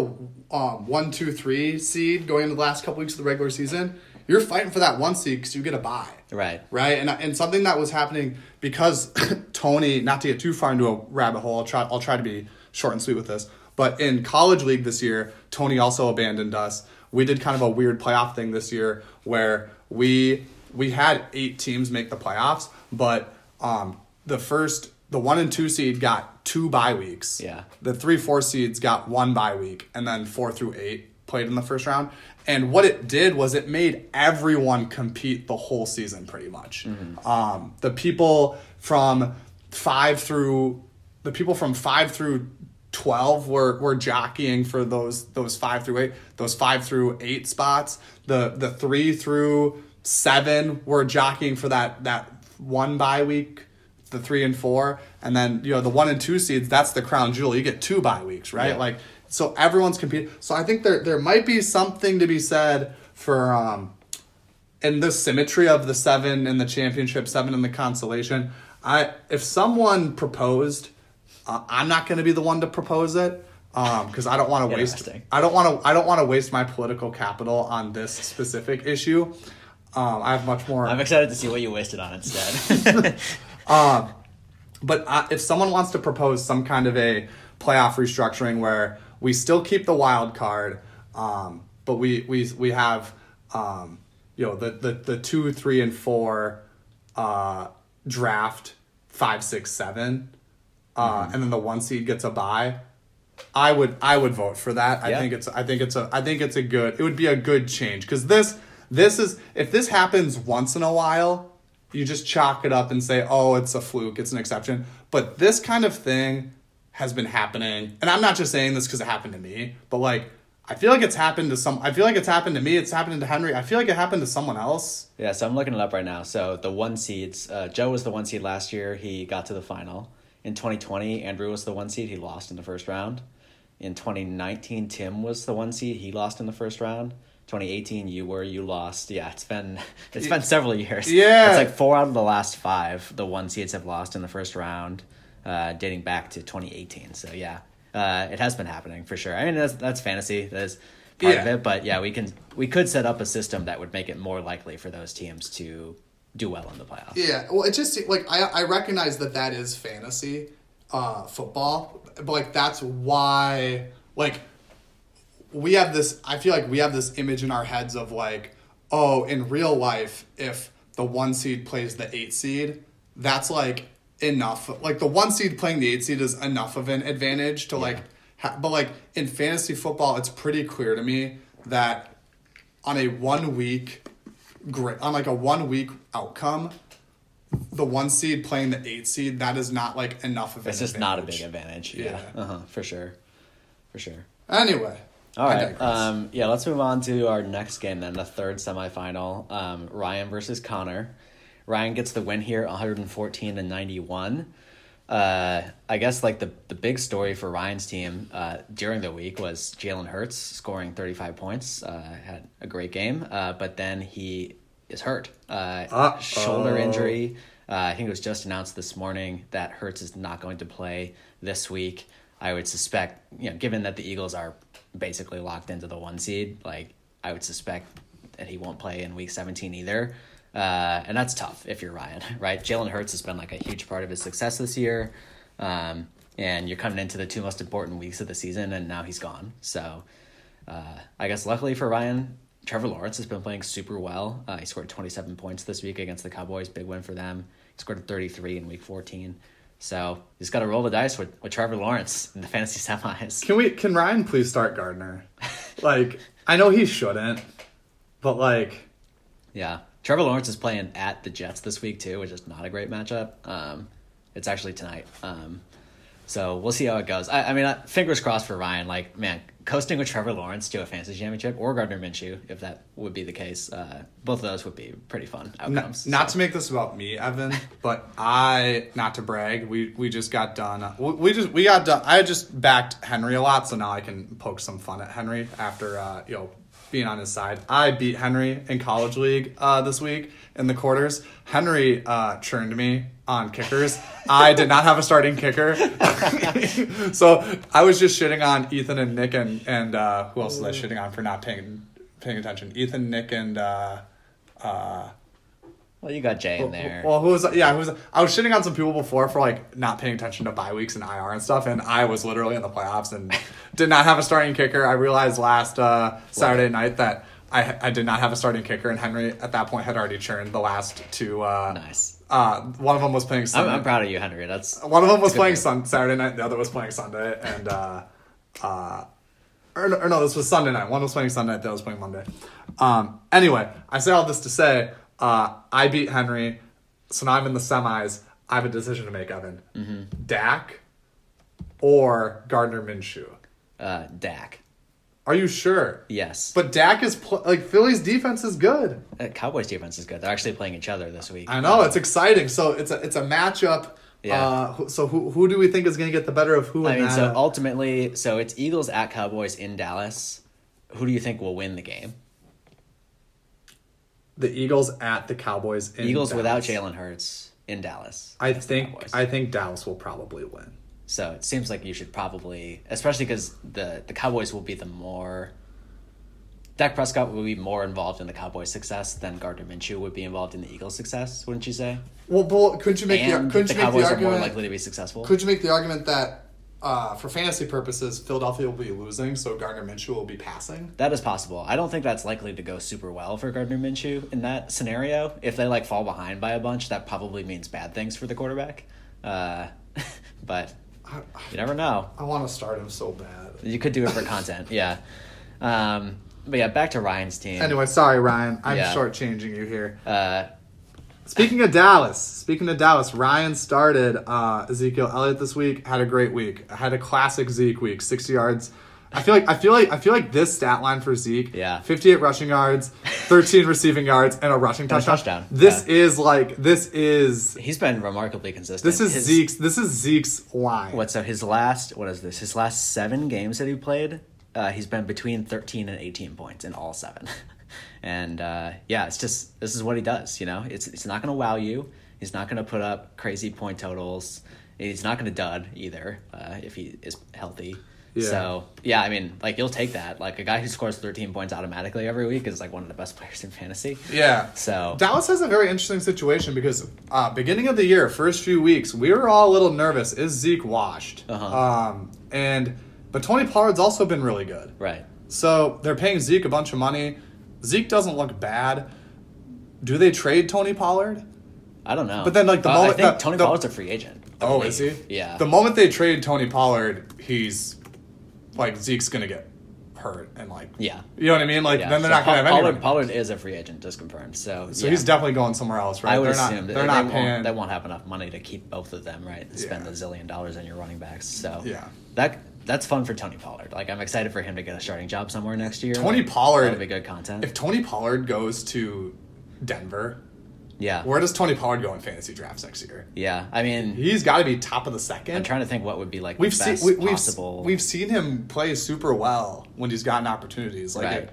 1, 2, 3 seed going into the last couple weeks of the regular season, you're fighting for that one seed because you get a bye. Right, and something that was happening because Tony, not to get too far into a rabbit hole, I'll try to be short and sweet with this. But in College League this year, Tony also abandoned us. We did kind of a weird playoff thing this year where we had 8 teams make the playoffs, but the 1 and 2 seed got 2 bye weeks. Yeah. The 3-4 seeds got 1 bye week, and then 4 through 8 played in the first round. And what it did was it made everyone compete the whole season pretty much. Mm-hmm. The people from 5 through 12 were jockeying for those 5 through 8, those 5 through 8 spots. The 3 through 7 were jockeying for that 1 bye week, the 3 and 4, and then the 1 and 2 seeds. That's the crown jewel. You get 2 bye weeks, right? Yeah. Like so, everyone's competing. So I think there might be something to be said for in the symmetry of the 7 in the championship, 7 in the consolation. If someone proposed. I'm not going to be the one to propose it because I don't want to waste. I don't want to waste my political capital on this specific issue. I have much more. I'm excited to see what you wasted on instead. But if someone wants to propose some kind of a playoff restructuring where we still keep the wild card, but we have the 2, 3, and 4 draft 5, 6, 7. And then the 1 seed gets a bye. I would vote for that. Yeah. I think it's a good. It would be a good change because this is, if this happens once in a while, you just chalk it up and say, oh, it's a fluke, it's an exception. But this kind of thing has been happening, and I'm not just saying this because it happened to me, but like I feel like it's happened to some. I feel like it's happened to me. It's happened to Henry. I feel like it happened to someone else. Yeah, so I'm looking it up right now. So the 1 seeds. Joe was the 1 seed last year. He got to the final. In 2020, Andrew was the 1 seed. He lost in the first round. In 2019, Tim was the 1 seed. He lost in the first round. 2018, you lost. Yeah, it's been several years. Yeah. It's like 4 out of the last 5, the 1 seeds have lost in the first round, dating back to 2018. So, yeah, it has been happening for sure. I mean, that's fantasy. That's part of it. But, yeah, we could set up a system that would make it more likely for those teams to do well in the playoffs. Yeah, well, it just, like, I recognize that is fantasy football, but, like, that's why, like, I feel like we have this image in our heads of, like, oh, in real life, if the 1 seed plays the 8 seed, that's, like, enough. Like, the 1 seed playing the 8 seed is enough of an advantage to, like, but, like, in fantasy football, it's pretty clear to me that on a 1 week on a 1 week outcome, the 1 seed playing the 8 seed, that is not like enough of an advantage. It's just not a big advantage. Yeah. For sure. Anyway. All right. Let's move on to our next game then, the third semifinal. Ryan versus Connor. Ryan gets the win here, 114-91. I guess like the big story for Ryan's team during the week was Jalen Hurts scoring 35 points. Had a great game, but then he is hurt. Shoulder injury. I think it was just announced this morning that Hurts is not going to play this week. I would suspect, given that the Eagles are basically locked into the 1 seed, like I would suspect that he won't play in week 17 either. And that's tough if you're Ryan, right? Jalen Hurts has been like a huge part of his success this year. And you're coming into the 2 most important weeks of the season, and now he's gone. So I guess luckily for Ryan, Trevor Lawrence has been playing super well. He scored 27 points this week against the Cowboys. Big win for them. He scored 33 in week 14. So he's got to roll the dice with Trevor Lawrence in the fantasy semis. Can Ryan please start Gardner? Like, I know he shouldn't, but like... Yeah. Trevor Lawrence is playing at the Jets this week, too, which is not a great matchup. It's actually tonight. So we'll see how it goes. I mean, fingers crossed for Ryan. Like, man, coasting with Trevor Lawrence to a fantasy championship or Gardner Minshew, if that would be the case, both of those would be pretty fun outcomes. Not to make this about me, Evan, but not to brag, we just got done. I just backed Henry a lot, so now I can poke some fun at Henry after, being on his side. I beat Henry in College League this week in the quarters. Henry churned me on kickers. I did not have a starting kicker. So I was just shitting on Ethan and Nick and who else was I shitting on for not paying attention? Ethan, Nick, and Well, you got Jay in there. Well, who was I was shitting on some people before for like not paying attention to bye weeks and IR and stuff, and I was literally in the playoffs and did not have a starting kicker. I realized last Saturday night that I did not have a starting kicker, and Henry at that point had already churned the last two. Nice. One of them was playing Sunday. I'm proud of you, Henry. That's one of them was playing Saturday night, the other was playing Sunday, and no, this was Sunday night. One was playing Sunday, the other was playing Monday. Anyway, I say all this to say. I beat Henry, so now I'm in the semis. I have a decision to make, Evan. Mm-hmm. Dak or Gardner Minshew? Dak. Are you sure? Yes. But Dak is Philly's defense is good. Cowboys defense is good. They're actually playing each other this week. I know, it's exciting. So it's a matchup. Yeah. So who do we think is going to get the better of who? So ultimately, it's Eagles at Cowboys in Dallas. Who do you think will win the game? The Eagles at the Cowboys in Eagles Dallas. Without Jalen Hurts in Dallas. I think Dallas will probably win. So it seems like you should probably, especially because the Cowboys will be Dak Prescott will be more involved in the Cowboys' success than Gardner Minshew would be involved in the Eagles' success, wouldn't you say? Well, but couldn't you make the argument are more likely to be successful? Could you make the argument that for fantasy purposes, Philadelphia will be losing, so Gardner Minshew will be passing? That is possible. I don't think that's likely to go super well for Gardner Minshew in that scenario. If they fall behind by a bunch, that probably means bad things for the quarterback. But you never know. I want to start him so bad. You could do it for content, yeah. But yeah, back to Ryan's team. Anyway, sorry, Ryan. I'm shortchanging you here. Speaking of Dallas, Ryan started Ezekiel Elliott this week. Had a great week. Had a classic Zeke week. 60 yards. I feel like this stat line for Zeke. Yeah. 58 rushing yards, 13 receiving yards, and a rushing touchdown. This is he's been remarkably consistent. This is Zeke's line. His last 7 games that he played, he's been between 13 and 18 points in all 7. And it's just, this is what he does, you know. It's not gonna wow you. He's not gonna put up crazy point totals. He's not gonna dud either if he is healthy. Yeah. So you'll take that. Like a guy who scores 13 points automatically every week is like one of the best players in fantasy. Yeah. So Dallas has a very interesting situation because beginning of the year, first few weeks, we were all a little nervous. Is Zeke washed? Uh-huh. But Tony Pollard's also been really good. Right. So they're paying Zeke a bunch of money. Zeke doesn't look bad. Do they trade Tony Pollard? I don't know. But then, moment I think Tony Pollard's a free agent. Is he? Yeah. The moment they trade Tony Pollard, he's Zeke's gonna get hurt and you know what I mean. Then they're not gonna have anyone. Pollard is a free agent, just confirmed. So he's definitely going somewhere else, right? I would assume they won't have enough money to keep both of them, right? Spend a zillion dollars on your running backs. So yeah, that's fun for Tony Pollard. I'm excited for him to get a starting job somewhere next year. Tony Pollard would be good content. If Tony Pollard goes to Denver, where does Tony Pollard go in fantasy drafts next year? Yeah, I mean, he's got to be top of the second. I'm trying to think what would be possible. We've seen him play super well when he's gotten opportunities. If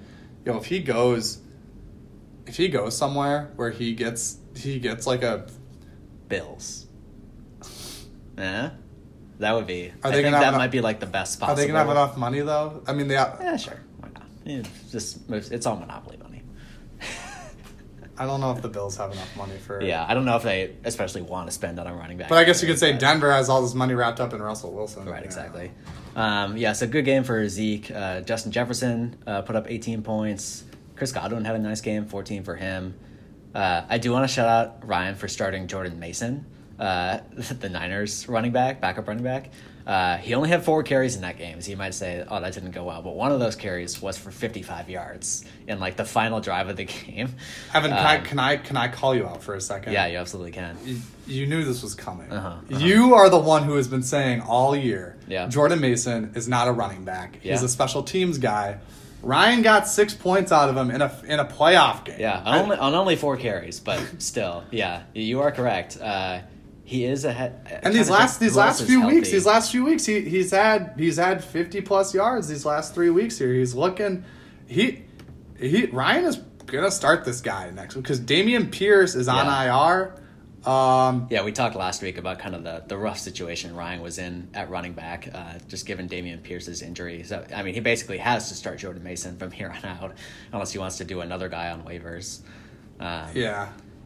he goes somewhere where he gets a Bills. Yeah. That would be. Might be the best possible. Are they gonna have enough money though? I mean, yeah, sure. Why not? It's all monopoly money. I don't know if the Bills have enough money for. Yeah, I don't know if they especially want to spend on a running back. But I guess you could say Denver has all this money wrapped up in Russell Wilson. Right. Yeah. Exactly. So good game for Zeke. Justin Jefferson put up 18 points. Chris Godwin had a nice game, 14 for him. I do want to shout out Ryan for starting Jordan Mason. The Niners backup running back. He only had 4 carries in that game, so you might say, oh, that didn't go well. But one of those carries was for 55 yards in the final drive of the game. Evan, can I call you out for a second? Yeah, you absolutely can. You knew this was coming. Uh-huh. You are the one who has been saying all year, Jordan Mason is not a running back. Yeah. He's a special teams guy. Ryan got 6 points out of him in a playoff game. Yeah, on only 4 carries, but still, yeah, you are correct. He is ahead. And these last few weeks, he's had 50+ yards these last 3 weeks here. He's looking, Ryan is gonna start this guy next week because Dameon Pierce is on IR. We talked last week about kind of the rough situation Ryan was in at running back, just given Dameon Pierce's injury. So I mean, he basically has to start Jordan Mason from here on out, unless he wants to do another guy on waivers.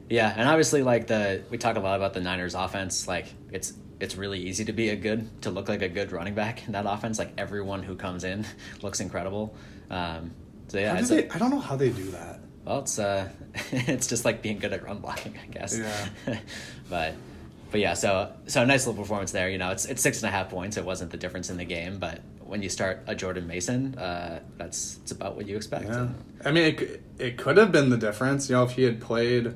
Yeah, and obviously, like, we talk a lot about the Niners offense. Like, it's really easy to be to look like a good running back in that offense. Like, everyone who comes in looks incredible. So yeah, I don't know how they do that. Well, it's just like being good at run blocking, I guess. Yeah. But yeah, so a nice little performance there. You know, it's 6.5 points. It wasn't the difference in the game, but when you start a Jordan Mason, it's about what you expect. Yeah. I mean, it could have been the difference. You know, if he had played,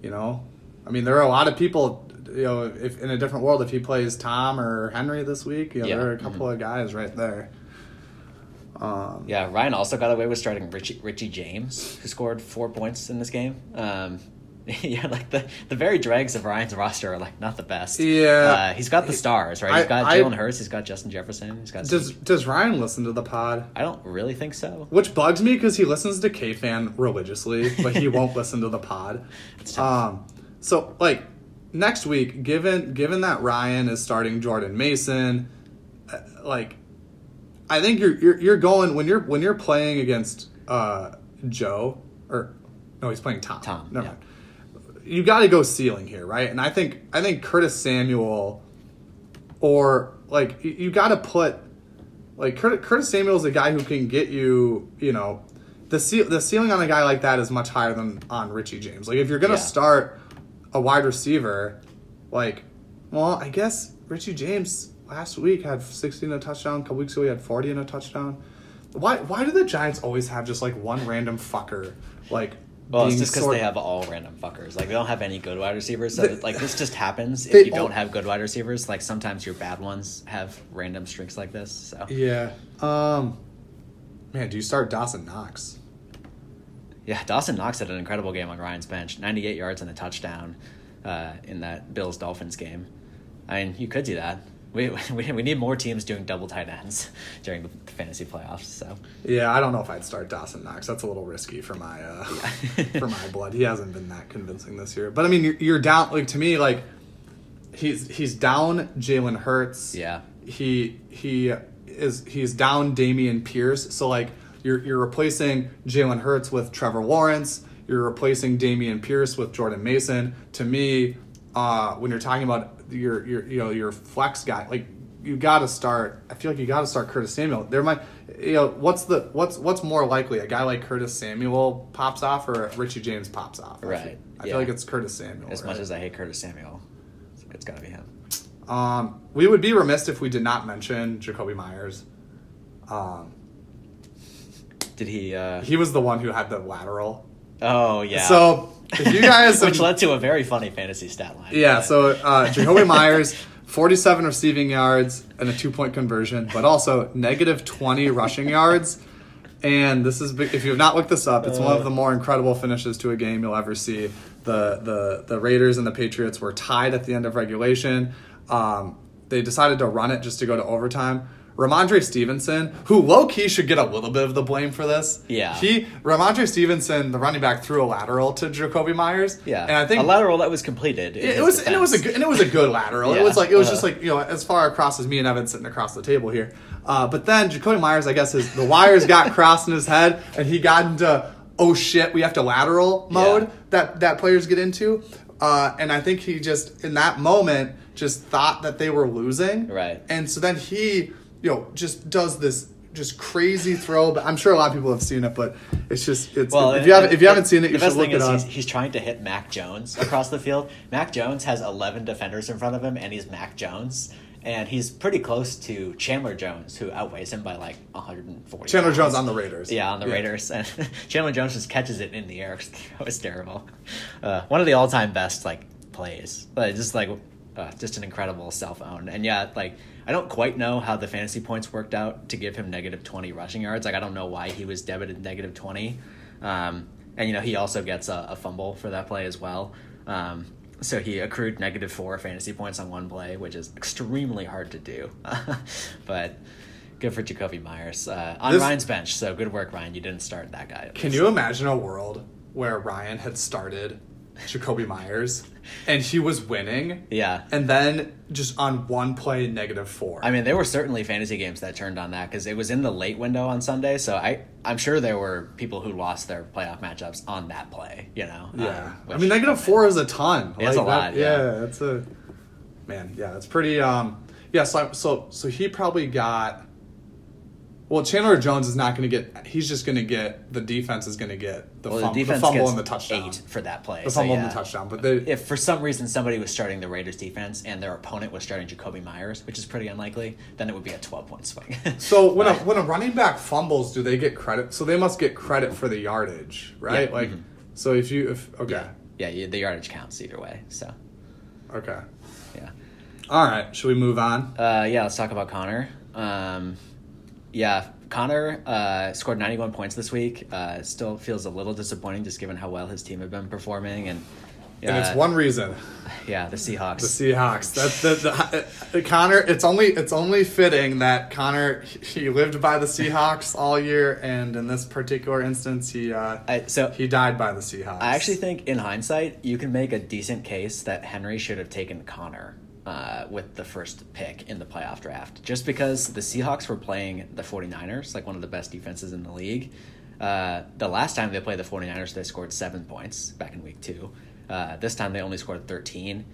you know, I mean, there are a lot of people. You know, if in a different world, if he plays Tom or Henry this week, you know, there are a couple of guys right there. Yeah, Ryan also got away with starting Richie James, who scored 4 points in this game. Yeah, like the very dregs of Ryan's roster are like not the best. Yeah, he's got the stars, right? He's got Jalen Hurts, he's got Justin Jefferson, he's got. Does Ryan listen to the pod? I don't really think so. Which bugs me because he listens to K-Fan religiously, but he won't listen to the pod. It's tough. So like next week, given that Ryan is starting Jordan Mason, like I think you're going when you're playing against Joe or no, he's playing Tom. Never mind. You got to go ceiling here, right? And I think Curtis Samuel, or like you got to put like Curtis Samuel is a guy who can get you. You know, the ceiling on a guy like that is much higher than on Richie James. Like if you're gonna start a wide receiver, like well, I guess Richie James last week had 60 and a touchdown. A couple weeks ago, he had 40 and a touchdown. Why do the Giants always have just like one random fucker like? Well, it's just because they have all random fuckers. Like, they don't have any good wide receivers. So, like, this just happens if you don't have good wide receivers. Like, sometimes your bad ones have random streaks like this. So yeah. Man, do you start Dawson Knox? Yeah, Dawson Knox had an incredible game on Ryan's bench. 98 yards and a touchdown in that Bills-Dolphins game. I mean, you could do that. We need more teams doing double tight ends during the fantasy playoffs. So yeah, I don't know if I'd start Dawson Knox. That's a little risky for my for my blood. He hasn't been that convincing this year. But I mean, you're down. Like to me, like he's down Jalen Hurts. Yeah, he's down Dameon Pierce. So like you're replacing Jalen Hurts with Trevor Lawrence. You're replacing Dameon Pierce with Jordan Mason. To me, when you're talking about your you know your flex guy, like you got to start. I feel like you got to start Curtis Samuel. There might, you know, what's more likely, a guy like Curtis Samuel pops off or Richie James pops off? Right. I feel like it's Curtis Samuel. As much as I hate Curtis Samuel, it's got to be him. We would be remiss if we did not mention Jakobi Meyers. Did he? He was the one who had the lateral. Oh yeah. So. If you guys which led to a very funny fantasy stat line. Yeah, but. So Jakobi Meyers, 47 receiving yards and a 2-point conversion, but also negative 20 rushing yards. And this is, if you have not looked this up, it's one of the more incredible finishes to a game you'll ever see. The Raiders and the Patriots were tied at the end of regulation. They decided to run it just to go to overtime. Ramondre Stevenson, who low-key should get a little bit of the blame for this. Yeah. Ramondre Stevenson, the running back, threw a lateral to Jakobi Meyers. Yeah. And I think a lateral that was completed. It was a good lateral. Yeah. It was just like, you know, as far across as me and Evan sitting across the table here. But then Jakobi Meyers, I guess the wires got crossed in his head and he got into, oh shit, we have to lateral mode that players get into. And I think he just, in that moment, just thought that they were losing. Right. And so then he, you know, just does this just crazy throw. But I'm sure a lot of people have seen it, but it's just if you haven't seen it, you should look it up. He's trying to hit Mac Jones across the field. Mac Jones has 11 defenders in front of him, and he's Mac Jones. And he's pretty close to Chandler Jones, who outweighs him by like 140. Chandler Jones on the Raiders. Yeah, on the Raiders. And Chandler Jones just catches it in the air. That was terrible. One of the all-time best like plays. But just like just an incredible self-own. And yeah, like I don't quite know how the fantasy points worked out to give him negative 20 rushing yards. Like, I don't know why he was debited negative 20. And, you know, he also gets a fumble for that play as well. So he accrued negative 4 fantasy points on one play, which is extremely hard to do. But good for Jakobi Meyers. On Ryan's bench, so good work, Ryan. You didn't start that guy. Can you imagine a world where Ryan had started Jakobi Meyers, and he was winning. Yeah. And then just on one play, -4. I mean, there were certainly fantasy games that turned on that because it was in the late window on Sunday. So I'm sure there were people who lost their playoff matchups on that play, you know? Yeah. I mean, -4 is a ton. It's a lot. Yeah. That's a, man. Yeah. It's pretty, yeah. So he probably got, well, Chandler Jones is not going to get – he's just going to get – the defense is going to get the fumble and the touchdown. 8 for that play. The fumble and the touchdown. But if for some reason somebody was starting the Raiders defense and their opponent was starting Jakobi Meyers, which is pretty unlikely, then it would be a 12-point swing. So when a running back fumbles, do they get credit? So they must get credit for the yardage, right? Yeah, like, mm-hmm. So if you – if okay. Yeah, the yardage counts either way, so. Okay. Yeah. All right. Should we move on? Yeah, let's talk about Connor. Yeah, Connor scored 91 points this week. Still feels a little disappointing just given how well his team had been performing. And it's one reason. Yeah, the Seahawks. That's the Connor. It's only fitting that Connor, he lived by the Seahawks all year, and in this particular instance, he died by the Seahawks. I actually think in hindsight, you can make a decent case that Henry should have taken Connor with the first pick in the playoff draft, just because the Seahawks were playing the 49ers, like one of the best defenses in the league. The last time they played the 49ers, they scored 7 points back in week 2. This time they only scored 13.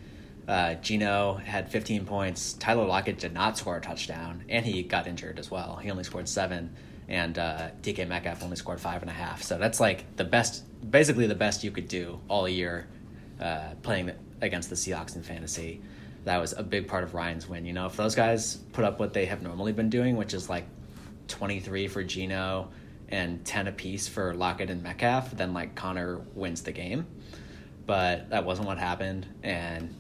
Geno had 15 points. Tyler Lockett did not score a touchdown, and he got injured as well. He only scored 7, and DK Metcalf only scored 5.5. So that's like the best, basically the best you could do all year playing against the Seahawks in fantasy. That was a big part of Ryan's win. You know, if those guys put up what they have normally been doing, which is like 23 for Geno and 10 apiece for Lockett and Metcalf, then like Connor wins the game. But that wasn't what happened. And,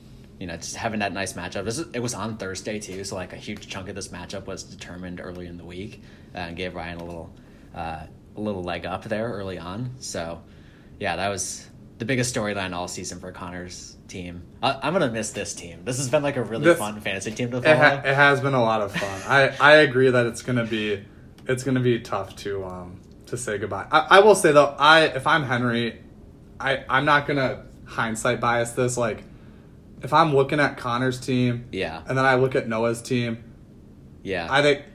you know, just having that nice matchup. It was on Thursday too, so like a huge chunk of this matchup was determined early in the week and gave Ryan a little leg up there early on. So, yeah, that was the biggest storyline all season for Connor's team. I'm gonna miss this team. This has been like a really fun fantasy team to follow. It has been a lot of fun. I agree that it's gonna be tough to say goodbye. I will say though, if I'm Henry, I'm not gonna hindsight bias this. Like if I'm looking at Connor's team, yeah, and then I look at Noah's team, yeah,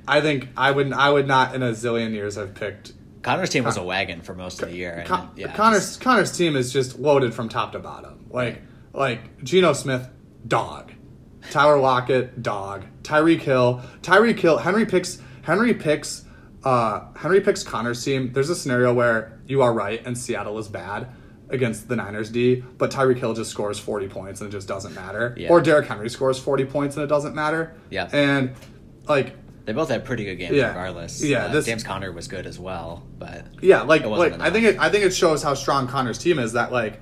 I think I would not in a zillion years have picked. Connor's team was a wagon for most of the year. Connor's team is just loaded from top to bottom. Like Geno Smith, dog. Tyler Lockett, dog. Tyreek Hill. Henry picks Connor's team. There's a scenario where you are right and Seattle is bad against the Niners D, but Tyreek Hill just scores 40 points and it just doesn't matter. Yeah. Or Derrick Henry scores 40 points and it doesn't matter. Yeah. And like they both had pretty good games, yeah, regardless. Yeah, James Conner was good as well, but yeah, like I think it shows how strong Connor's team is that like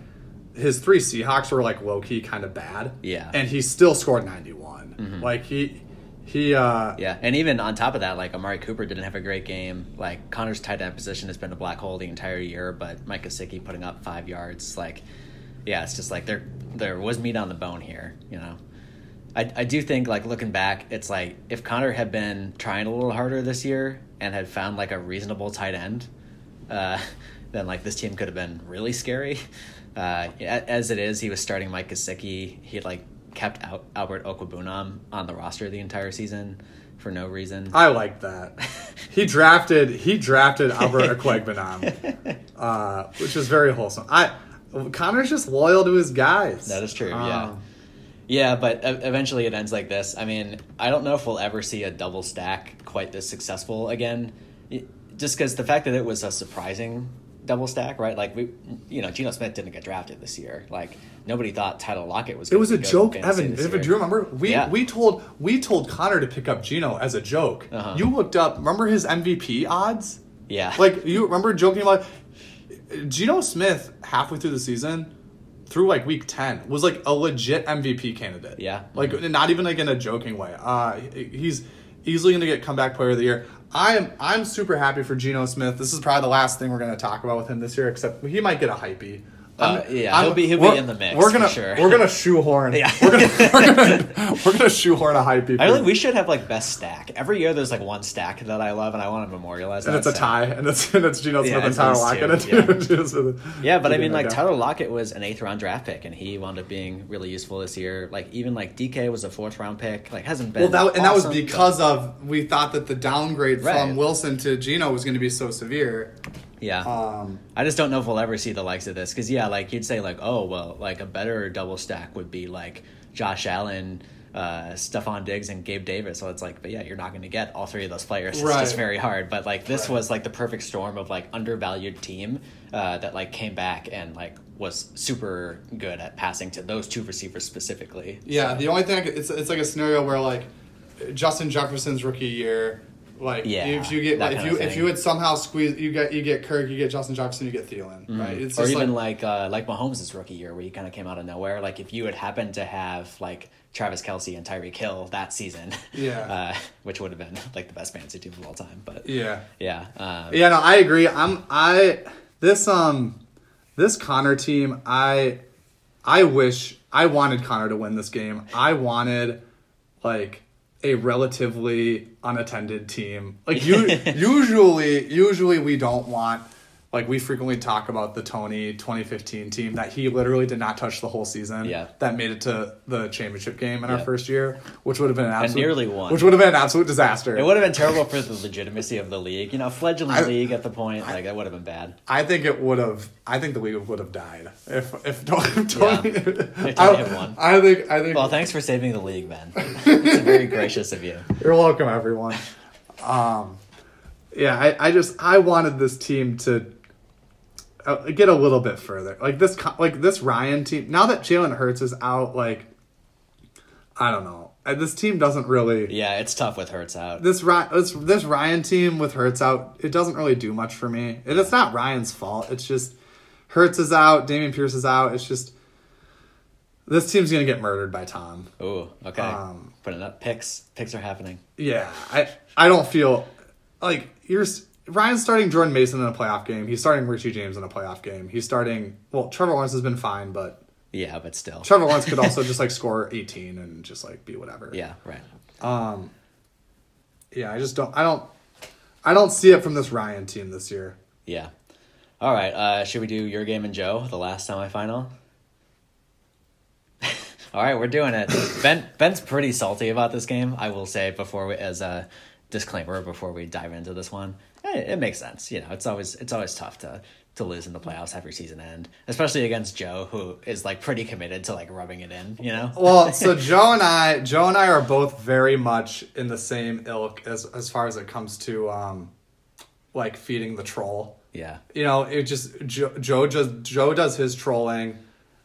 his 3 Seahawks were like low key kind of bad. Yeah, and he still scored 91. Mm-hmm. Like he yeah, and even on top of that, like Amari Cooper didn't have a great game. Like Connor's tight end position has been a black hole the entire year, but Mike Gesicki putting up 5 yards, like yeah, it's just like there was meat on the bone here, you know. I do think, like, looking back, it's like if Connor had been trying a little harder this year and had found, like, a reasonable tight end, then, like, this team could have been really scary. As it is, he was starting Mike Gesicki. He, like, kept out Albert Okwuegbunam on the roster the entire season for no reason. I like that. He drafted Albert Okwuegbunam, which is very wholesome. Connor's just loyal to his guys. That is true, yeah. Yeah, but eventually it ends like this. I mean, I don't know if we'll ever see a double stack quite this successful again, just because the fact that it was a surprising double stack, right? Like, Geno Smith didn't get drafted this year. Like, nobody thought Tyler Lockett was going to go. It was a joke, Evan. Do you remember? We told Connor to pick up Geno as a joke. Uh-huh. You looked up, remember his MVP odds? Yeah. Like, you remember joking about Geno Smith halfway through the season through like week 10 was like a legit MVP candidate. Yeah. Like not even like in a joking way. He's easily going to get comeback player of the year. I'm super happy for Geno Smith. This is probably the last thing we're going to talk about with him this year, except he might get a hypey. He'll be in the mix. We're gonna shoehorn a high people. I think we should have like best stack every year. There's like one stack that I love, and I want to memorialize. And that it's a tie, and it's Geno Smith and Tyler Lockett. But I mean, like Tyler Lockett was an 8th round draft pick, and he wound up being really useful this year. Like even like DK was a 4th round pick. Like hasn't been we thought that the downgrade from Wilson to Geno was going to be so severe. Yeah. I just don't know if we'll ever see the likes of this. Because, like, you'd say, like, oh, well, like, a better double stack would be, like, Josh Allen, Stephon Diggs, and Gabe Davis. So it's like, but, yeah, you're not going to get all three of those players. It's just very hard. But, like, this was, like, the perfect storm of, like, undervalued team that, like, came back and, like, was super good at passing to those two receivers specifically. Yeah, so. The only thing, it's like a scenario where, like, Justin Jefferson's rookie year... Like if you would somehow squeeze you get Kirk, you get Justin Jefferson, you get Thielen, right? It's or even like Mahomes' rookie year where he kind of came out of nowhere. Like if you had happened to have like Travis Kelce and Tyreek Hill that season, which would have been like the best fantasy team of all time. But no, I agree. This Connor team. I wish I wanted Connor to win this game. I wanted a relatively unattended team. Like usually we don't want, like we frequently talk about the Tony 2015 team that he literally did not touch the whole season. Yeah. That made it to the championship game in our first year, which would have been an absolute, nearly won. Which would have been an absolute disaster. It would have been terrible for the legitimacy of the league. You know, fledgling league at the point, that would have been bad. I think the league would have died if Tony had won. I think. Well, thanks for saving the league, Ben. It's very gracious of you. You're welcome, everyone. I wanted this team to get a little bit further. Like this Ryan team. Now that Jalen Hurts is out, like I don't know. This team doesn't really. Yeah, it's tough with Hurts out. This Ryan team with Hurts out, it doesn't really do much for me. And it's not Ryan's fault. It's just. Hurts is out. Dameon Pierce is out. It's just this team's gonna get murdered by Tom. Ooh, okay. Putting up picks. Picks are happening. Yeah, I don't feel like Ryan's starting Jordan Mason in a playoff game. He's starting Richie James in a playoff game. He's starting Trevor Lawrence has been fine, but still Trevor Lawrence could also just like score 18 and just like be whatever. Yeah, right. I just don't. I don't see it from this Ryan team this year. Yeah. All right, should we do your game and Joe, the last semifinal? All right, we're doing it. Ben's pretty salty about this game, I will say, as a disclaimer before we dive into this one. It makes sense. You know, it's always tough to lose in the playoffs after season end, especially against Joe, who is like pretty committed to like rubbing it in, you know? Well, so Joe and I are both very much in the same ilk as far as it comes to like feeding the troll. Yeah, you know, it just Joe does his trolling,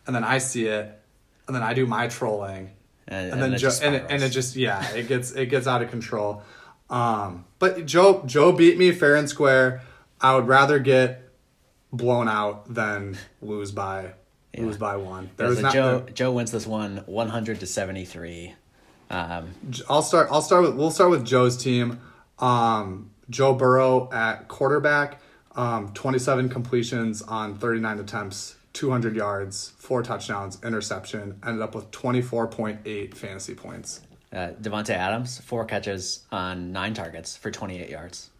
and then I see it, and then I do my trolling, and then it gets out of control. But Joe beat me fair and square. I would rather get blown out than lose by one. Joe wins this one 100-73. We'll start with Joe's team. Joe Burrow at quarterback. 27 completions on 39 attempts, 200 yards, 4 touchdowns, interception, ended up with 24.8 fantasy points. Davante Adams, 4 catches on 9 targets for 28 yards.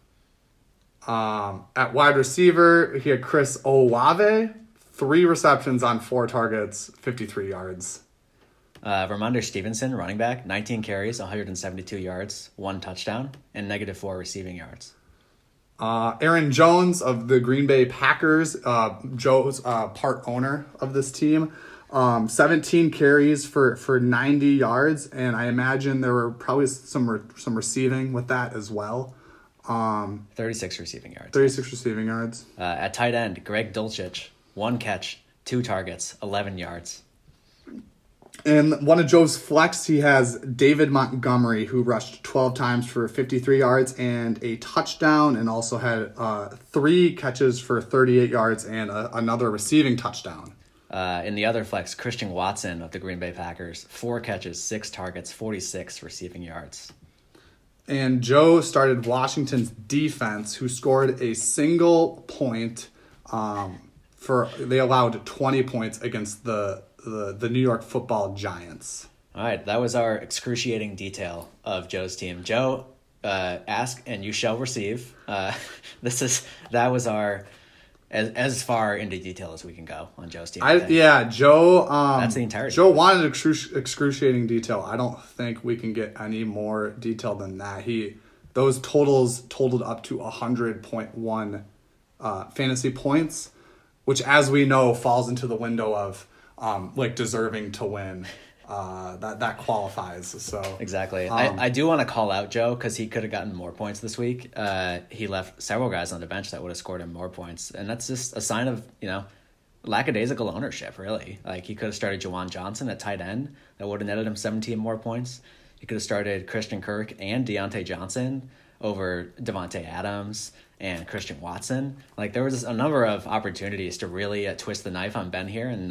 At wide receiver, he had Chris Olave, 3 receptions on 4 targets, 53 yards. Ramondre Stevenson, running back, 19 carries, 172 yards, 1 touchdown, and -4 receiving yards. Aaron Jones of the Green Bay Packers, Joe's part owner of this team, 17 carries for 90 yards, and I imagine there were probably some receiving with that as well. 36 receiving yards. At tight end, Greg Dulcich, 1 catch, 2 targets, 11 yards. In one of Joe's flex, he has David Montgomery, who rushed 12 times for 53 yards and a touchdown, and also had 3 catches for 38 yards and another receiving touchdown. In the other flex, Christian Watson of the Green Bay Packers, 4 catches, 6 targets, 46 receiving yards. And Joe started Washington's defense, who scored a single point for they allowed 20 points against the New York Football Giants. All right, that was our excruciating detail of Joe's team. Joe, ask and you shall receive. That was our as far into detail as we can go on Joe's team. Joe. That's the entirety. Joe wanted excruciating detail. I don't think we can get any more detail than that. Those totals totaled up to 100.1 fantasy points, which, as we know, falls into the window of deserving to win. That qualifies. So exactly. I do want to call out Joe because he could have gotten more points this week. He left several guys on the bench that would have scored him more points, and that's just a sign of lackadaisical ownership. Really, he could have started Jawan Johnson at tight end. That would have netted him 17 more points. He could have started Christian Kirk and Deontay Johnson over Davante Adams and Christian Watson. There was a number of opportunities to really twist the knife on Ben here, and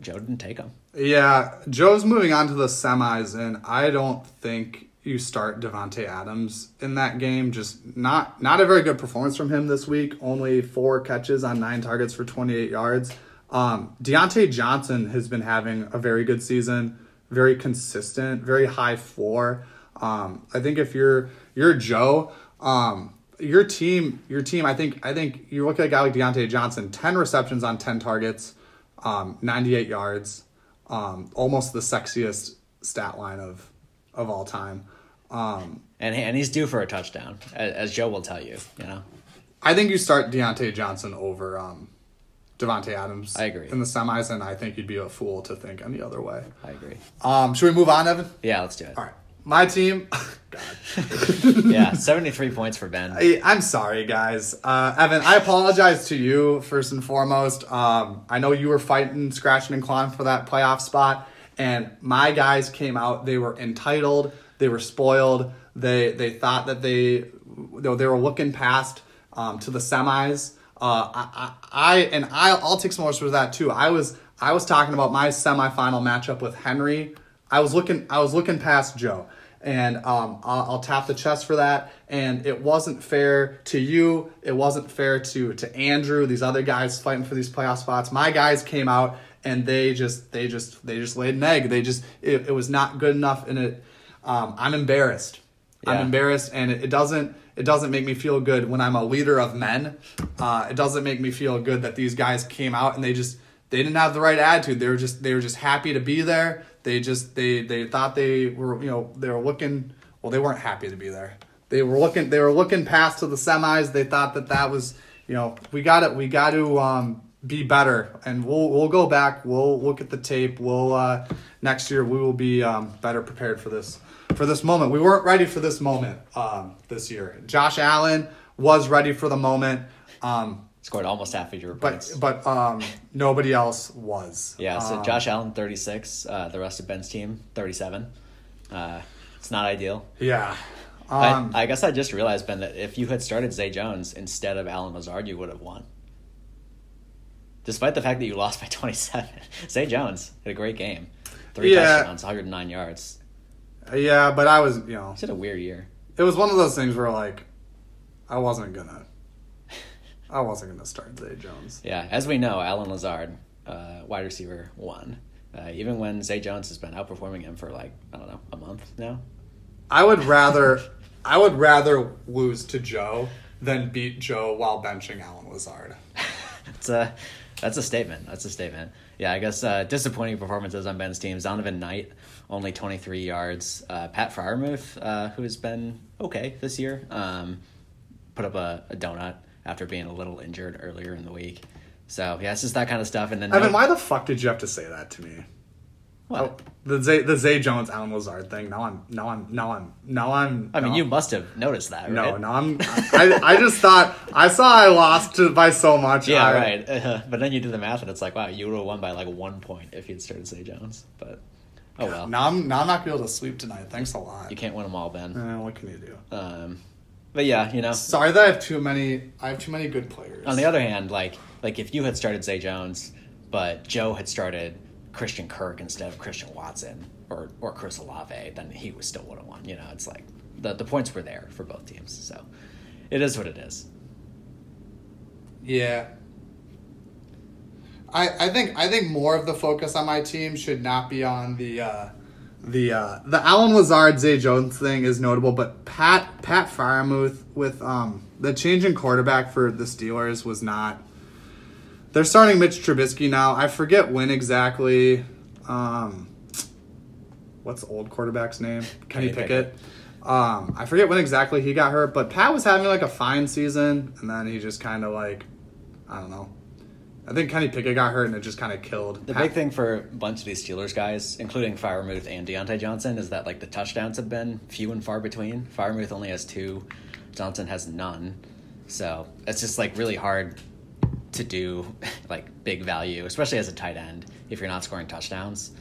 Joe didn't take them. Yeah, Joe's moving on to the semis, and I don't think you start Davante Adams in that game. Just not a very good performance from him this week. Only 4 catches on 9 targets for 28 yards. Deontay Johnson has been having a very good season, very consistent, very high floor. I think if you're Joe, your team, I think you look at a guy like Deontay Johnson, 10 receptions on 10 targets, 98 yards, almost the sexiest stat line of all time. And he's due for a touchdown, as Joe will tell you, I think you start Deontay Johnson over Davante Adams. I agree. In the semis, and I think you'd be a fool to think any other way. I agree. Should we move on, Evan? Yeah, let's do it. All right. My team, God. Yeah, 73 points for Ben. I'm sorry, guys. Evan, I apologize to you first and foremost. I know you were fighting, scratching, and clawing for that playoff spot, and my guys came out. They were entitled. They were spoiled. They thought that they were looking past to the semis. I'll take some more for that too. I was talking about my semifinal matchup with Henry. I was looking past Joe, and I'll tap the chest for that. And it wasn't fair to you. It wasn't fair to Andrew. These other guys fighting for these playoff spots. My guys came out and they just laid an egg. It was not good enough, and it. I'm embarrassed. Yeah. I'm embarrassed, and it doesn't make me feel good when I'm a leader of men. It doesn't make me feel good that these guys came out and they didn't have the right attitude. They were just happy to be there. They thought they were, they were looking, well, they weren't happy to be there. They were looking past to the semis. They thought that was, we got to be better, and we'll go back. We'll look at the tape. We'll next year we will be better prepared for this. For this moment, we weren't ready for this moment this year. Josh Allen was ready for the moment. Scored almost half of your points, but nobody else was. Yeah, so Josh Allen 36, the rest of Ben's team 37. It's not ideal. Yeah, I guess I just realized, Ben, that if you had started Zay Jones instead of Allen Lazard, you would have won. Despite the fact that you lost by 27, Zay Jones had a great game, 3 touchdowns, 109 yards. Yeah, but I was, It's been a weird year. It was one of those things where, I wasn't gonna start Zay Jones. Yeah, as we know, Allen Lazard, wide receiver 1, even when Zay Jones has been outperforming him for a month now. I would rather lose to Joe than beat Joe while benching Allen Lazard. That's a statement. That's a statement. Yeah, I guess disappointing performances on Ben's teams. Donovan Knight, only 23 yards. Pat Fryermuth, who has been okay this year, put up a donut after being a little injured earlier in the week. So, yeah, it's just that kind of stuff. And then Evan, why the fuck did you have to say that to me? What? Oh, the Zay Jones, Allen Lazard thing. Now I'm. I mean, you must have noticed that, right? No, I'm. I just thought I lost by so much. Yeah, right. But then you do the math, and it's wow, you would have won by 1 point if you'd started Zay Jones. But oh well. Now I'm not gonna be able to sleep tonight. Thanks a lot. You can't win them all, Ben. What can you do? But yeah, Sorry that I have too many. I have too many good players. On the other hand, if you had started Zay Jones, but Joe had started Christian Kirk instead of Christian Watson or Chris Olave, then he was still would have won. It's the points were there for both teams, so it is what it is. Yeah. I think more of the focus on my team should not be on the Allen Lazard, Zay Jones thing is notable, but Pat Freiermuth with the change in quarterback for the Steelers was not. They're starting Mitch Trubisky now. I forget when exactly. What's the old quarterback's name? Kenny Pickett. I forget when exactly he got hurt, but Pat was having like a fine season, and then he just kind of like, I don't know. I think Kenny Pickett got hurt, and it just kind of killed. The big thing for a bunch of these Steelers guys, including Freiermuth and Deontay Johnson, is that like the touchdowns have been few and far between. Freiermuth only has 2, Johnson has none. So it's just like really hard to do like big value, especially as a tight end, if you're not scoring touchdowns.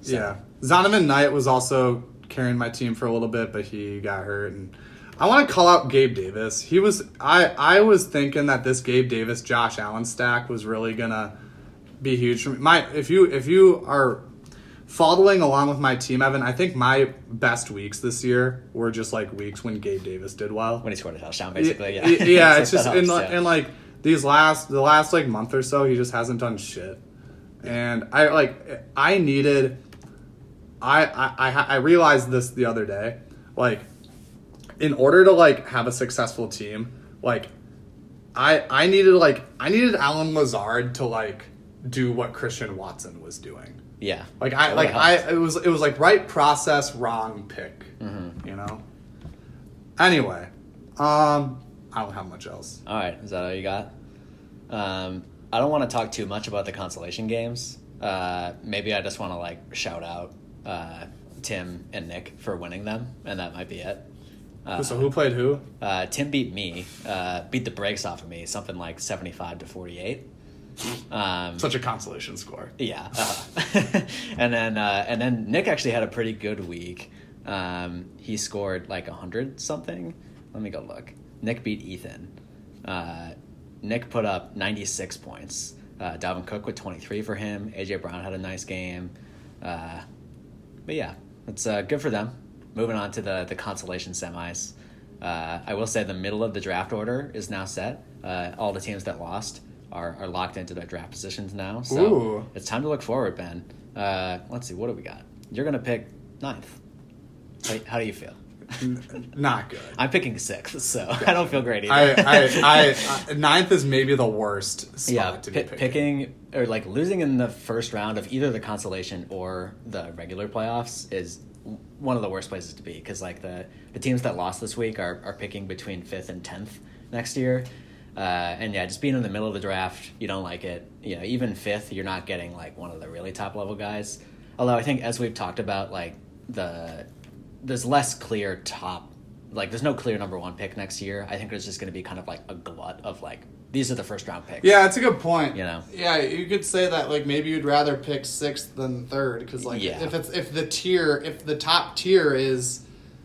So. Yeah. Zonovan Knight was also carrying my team for a little bit, but he got hurt. And I want to call out Gabe Davis. He was I was thinking that this Gabe Davis, Josh Allen stack was really gonna be huge for me. If you are following along with my team, Evan, I think my best weeks this year were just like weeks when Gabe Davis did well. When he scored a touchdown, basically. Yeah. Yeah, it's just and like these the last like month or so, he just hasn't done shit. And I realized this the other day, like. In order to, like, have a successful team, like, I needed Allen Lazard to, like, do what Christian Watson was doing. Yeah. Like, it was like, right process, wrong pick, mm-hmm. You know? Anyway, I don't have much else. All right. Is that all you got? I don't want to talk too much about the consolation games. Maybe I just want to, like, shout out Tim and Nick for winning them, and that might be it. So who played who? Tim beat me, beat the brakes off of me, something like 75-48. Such a consolation score. Yeah. And then Nick actually had a pretty good week. He scored like 100 something. Let me go look. Nick beat Ethan. Nick put up 96 points. Dalvin Cook with 23 for him. AJ Brown had a nice game. But yeah, it's good for them. Moving on to the consolation semis. I will say the middle of the draft order is now set. All the teams that lost are locked into their draft positions now. So Ooh. It's time to look forward, Ben. Let's see, what do we got? You're going to pick 9th. How do you feel? Not good. I'm picking 6th, so yeah. I don't feel great either. I 9th is maybe the worst spot to be picking. Or like losing in the first round of either the consolation or the regular playoffs is one of the worst places to be, because like the teams that lost this week are picking between 5th and 10th next year, and yeah, just being in the middle of the draft, you don't like it. You know, even 5th, you're not getting like one of the really top level guys. Although I think, as we've talked about, like there's less clear top, like there's no clear number 1 pick next year. I think there's just going to be kind of like a glut of like, these are the first round picks. Yeah, that's a good point. You know, yeah, you could say that like maybe you'd rather pick 6th than 3rd, because like if the top tier is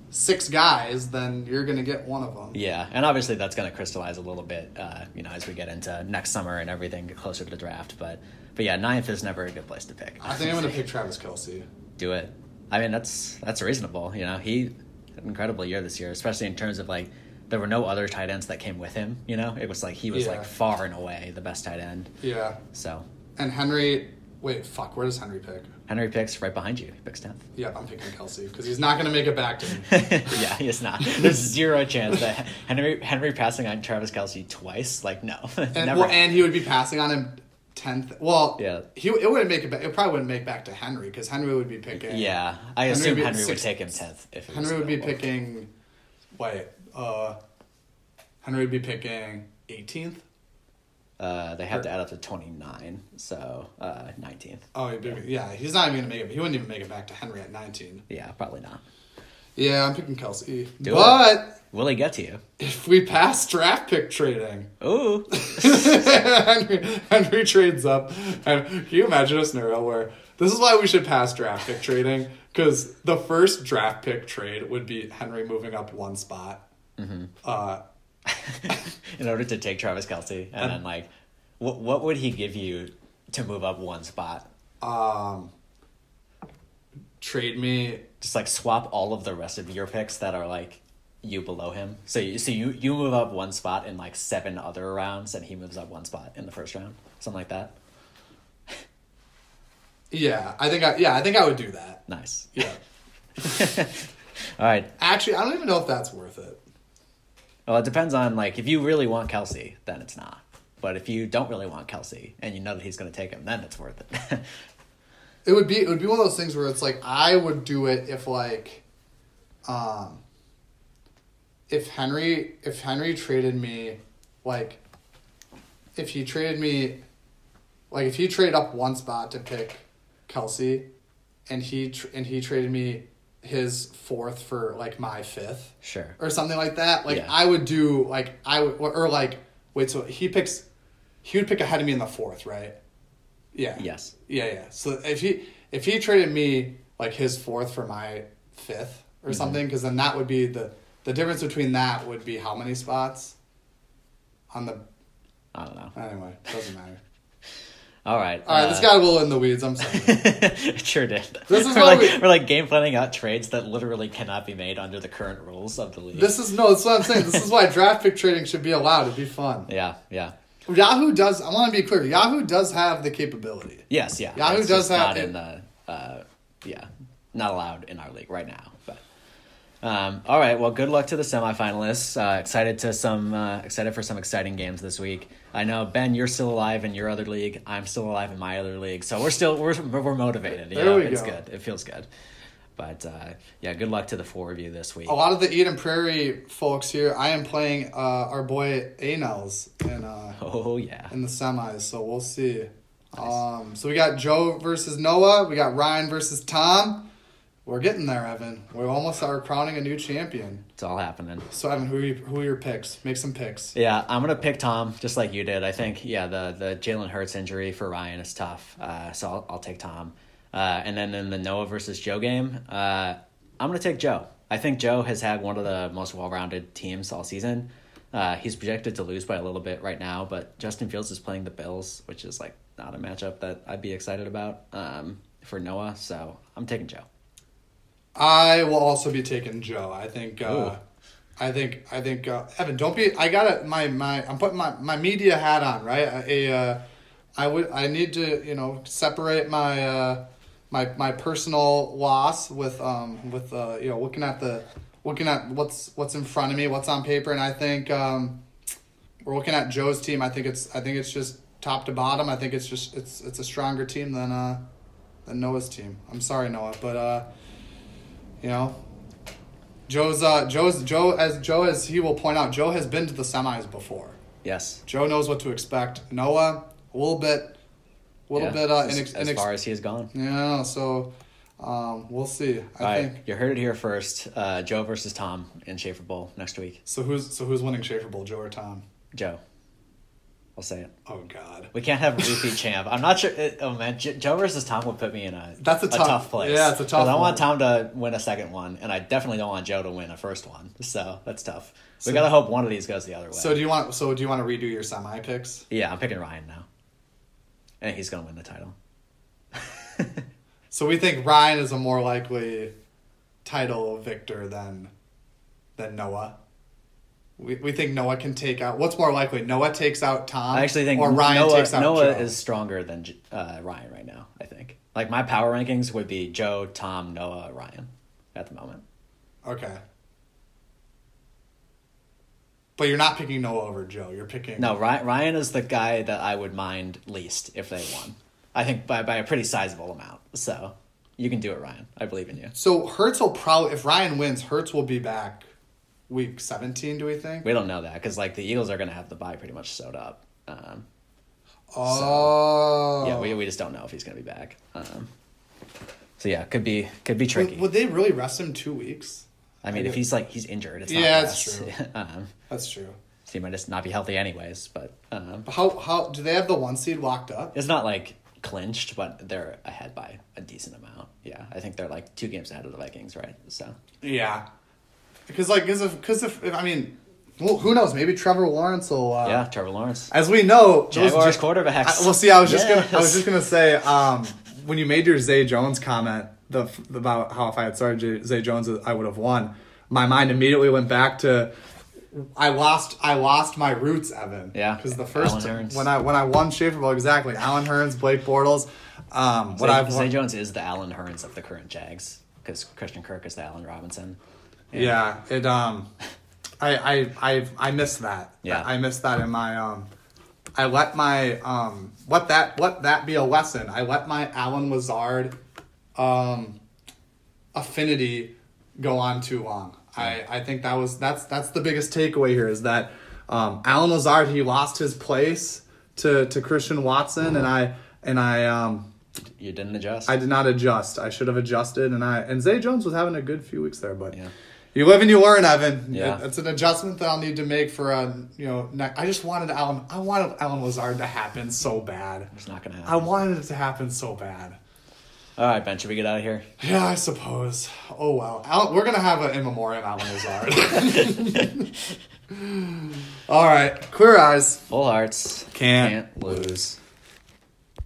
6 guys, then you're gonna get one of them. Yeah, and obviously that's gonna crystallize a little bit, you know, as we get into next summer and everything, get closer to the draft. But yeah, 9th is never a good place to pick. I think I'm gonna pick Travis Kelce. Do it. I mean, that's reasonable. You know, he had an incredible year this year, especially in terms of like. There were no other tight ends that came with him, you know? It was like he was like far and away the best tight end. Yeah. So. And Henry, where does Henry pick? Henry picks right behind you. He picks 10th. Yeah, I'm picking Kelce because he's not going to make it back to me. Yeah, he's not. There's zero chance that Henry passing on Travis Kelce twice, like no. And, never. Well, and he would be passing on him 10th. Well, yeah. It wouldn't make it back. It probably wouldn't make back to Henry because Henry would be picking. Yeah, I assume Henry would take him 10th if it Henry was would be picking. Henry would be picking 18th. They have to add up to 29, so 19th. Oh, yeah, he's not even going to make it. He wouldn't even make it back to Henry at 19. Yeah, probably not. Yeah, I'm picking Kelce. But will he get to you? If we pass draft pick trading. Ooh. Henry trades up. And can you imagine a scenario where this is why we should pass draft pick trading? Because the first draft pick trade would be Henry moving up 1 spot. Mm-hmm. In order to take Travis Kelce. And then, like, what would he give you to move up 1 spot? Trade me. Just, like, swap all of the rest of your picks that are, like, you below him. So you move up 1 spot in, like, 7 other rounds, and he moves up 1 spot in the first round. Something like that. Yeah, I think I would do that. Nice. Yeah. All right. Actually, I don't even know if that's worth it. Well, it depends on, like, if you really want Kelce, then it's not. But if you don't really want Kelce and you know that he's going to take him, then it's worth it. It would be one of those things where it's like, I would do it if, like, if Henry traded me, like, if he traded up one spot to pick Kelce, and he traded me his fourth for, like, my fifth, sure, or something like that. Like, yeah. I would do, like, so he would pick ahead of me in the fourth, right? Yeah. Yes. Yeah. So if he traded me, like, his fourth for my fifth or mm-hmm. something, because then that would be the difference between that would be how many spots on the, I don't know. Anyway, doesn't matter. All right. This got a little in the weeds. I'm sorry. It sure did. This is we're game planning out trades that literally cannot be made under the current rules of the league. That's what I'm saying. This is why draft pick trading should be allowed. It'd be fun. Yeah. Yahoo does. I want to be clear. Yahoo does have the capability. Yes. Yeah. Yahoo does have. Not allowed in our league right now. But all right. Well, good luck to the semifinalists. Excited for some exciting games this week. I know, Ben, you're still alive in your other league. I'm still alive in my other league. So we're motivated. It's good. It feels good. But good luck to the four of you this week. A lot of the Eden Prairie folks here. I am playing our boy Anels in the semis. So we'll see. Nice. So we got Joe versus Noah. We got Ryan versus Tom. We're getting there, Evan. We almost are crowning a new champion. It's all happening. So, Evan, who are your picks? Make some picks. Yeah, I'm going to pick Tom, just like you did. I think, the Jalen Hurts injury for Ryan is tough. So I'll take Tom. And then in the Noah versus Joe game, I'm going to take Joe. I think Joe has had one of the most well-rounded teams all season. He's projected to lose by a little bit right now, but Justin Fields is playing the Bills, which is, like, not a matchup that I'd be excited about for Noah. So I'm taking Joe. I will also be taking Joe. I think Evan, don't be, I got I'm putting my media hat on, right? I need to, separate my, my personal loss with looking at what's in front of me, what's on paper. And I think, we're looking at Joe's team. I think it's just top to bottom. I think it's just, it's a stronger team than Noah's team. I'm sorry, Noah, but, Joe, as he will point out, Joe has been to the semis before. Yes. Joe knows what to expect. Noah, a little bit as far as he has gone. Yeah. So, we'll see. All right. You heard it here first. Joe versus Tom in Schaefer Bowl next week. So who's winning Schaefer Bowl, Joe or Tom? Joe. I'll say it. Oh God, we can't have a repeat champ. I'm not sure. Joe versus Tom would put me in a tough place. Yeah, it's a tough. I want Tom to win a second one, and I definitely don't want Joe to win a first one. So that's tough. We gotta hope one of these goes the other way. So do you want to redo your semi picks? Yeah, I'm picking Ryan now, and he's gonna win the title. So we think Ryan is a more likely title victor than Noah. We think Noah can take out... What's more likely? Noah takes out Tom, I actually think, or Ryan takes out Noah? Joe is stronger than Ryan right now, I think. Like, my power rankings would be Joe, Tom, Noah, Ryan at the moment. Okay. But you're not picking Noah over Joe. You're picking... No, Ryan is the guy that I would mind least if they won. I think by a pretty sizable amount. So, you can do it, Ryan. I believe in you. So, Hurts will probably... If Ryan wins, Hurts will be back... Week 17, do we think? We don't know that because, the Eagles are going to have the bye pretty much sewed up. Oh. So, yeah, we just don't know if he's going to be back. Could be tricky. Would they really rest him 2 weeks? I mean, if he's injured, it's not rest. That's true. That's true. So he might just not be healthy anyways, but... How do they have the 1 seed locked up? It's not, clinched, but they're ahead by a decent amount. Yeah, I think they're, 2 games ahead of the Vikings, right? So. Yeah. Because who knows? Maybe Trevor Lawrence will. Trevor Lawrence. As we know, Jaguars quarterbacks. I was just gonna say when you made your Zay Jones comment about how if I had started Zay Jones, I would have won. My mind immediately went back to I lost my roots, Evan. Yeah. Because the first when I won Schaefer Bowl, exactly. Allen Hurns, Blake Bortles. Zay Jones is the Allen Hurns of the current Jags, because Christian Kirk is the Allen Robinson. Yeah, yeah, it. I missed that. Yeah, I missed that in my. I let my let that be a lesson. I let my Allen Lazard affinity go on too long. I think that's the biggest takeaway here is that Allen Lazard, he lost his place to Christian Watson, mm-hmm. and I you didn't adjust. I did not adjust. I should have adjusted, and Zay Jones was having a good few weeks there, but yeah. You live and you learn, Evan. Yeah. It's an adjustment that I'll need to make for I just wanted Allen Lazard to happen so bad. It's not gonna happen. I wanted it to happen so bad. All right, Ben, should we get out of here? Yeah, I suppose. Oh, well. We're going to have an in memoriam Allen Lazard. All right. Clear eyes. Full hearts. Can't lose.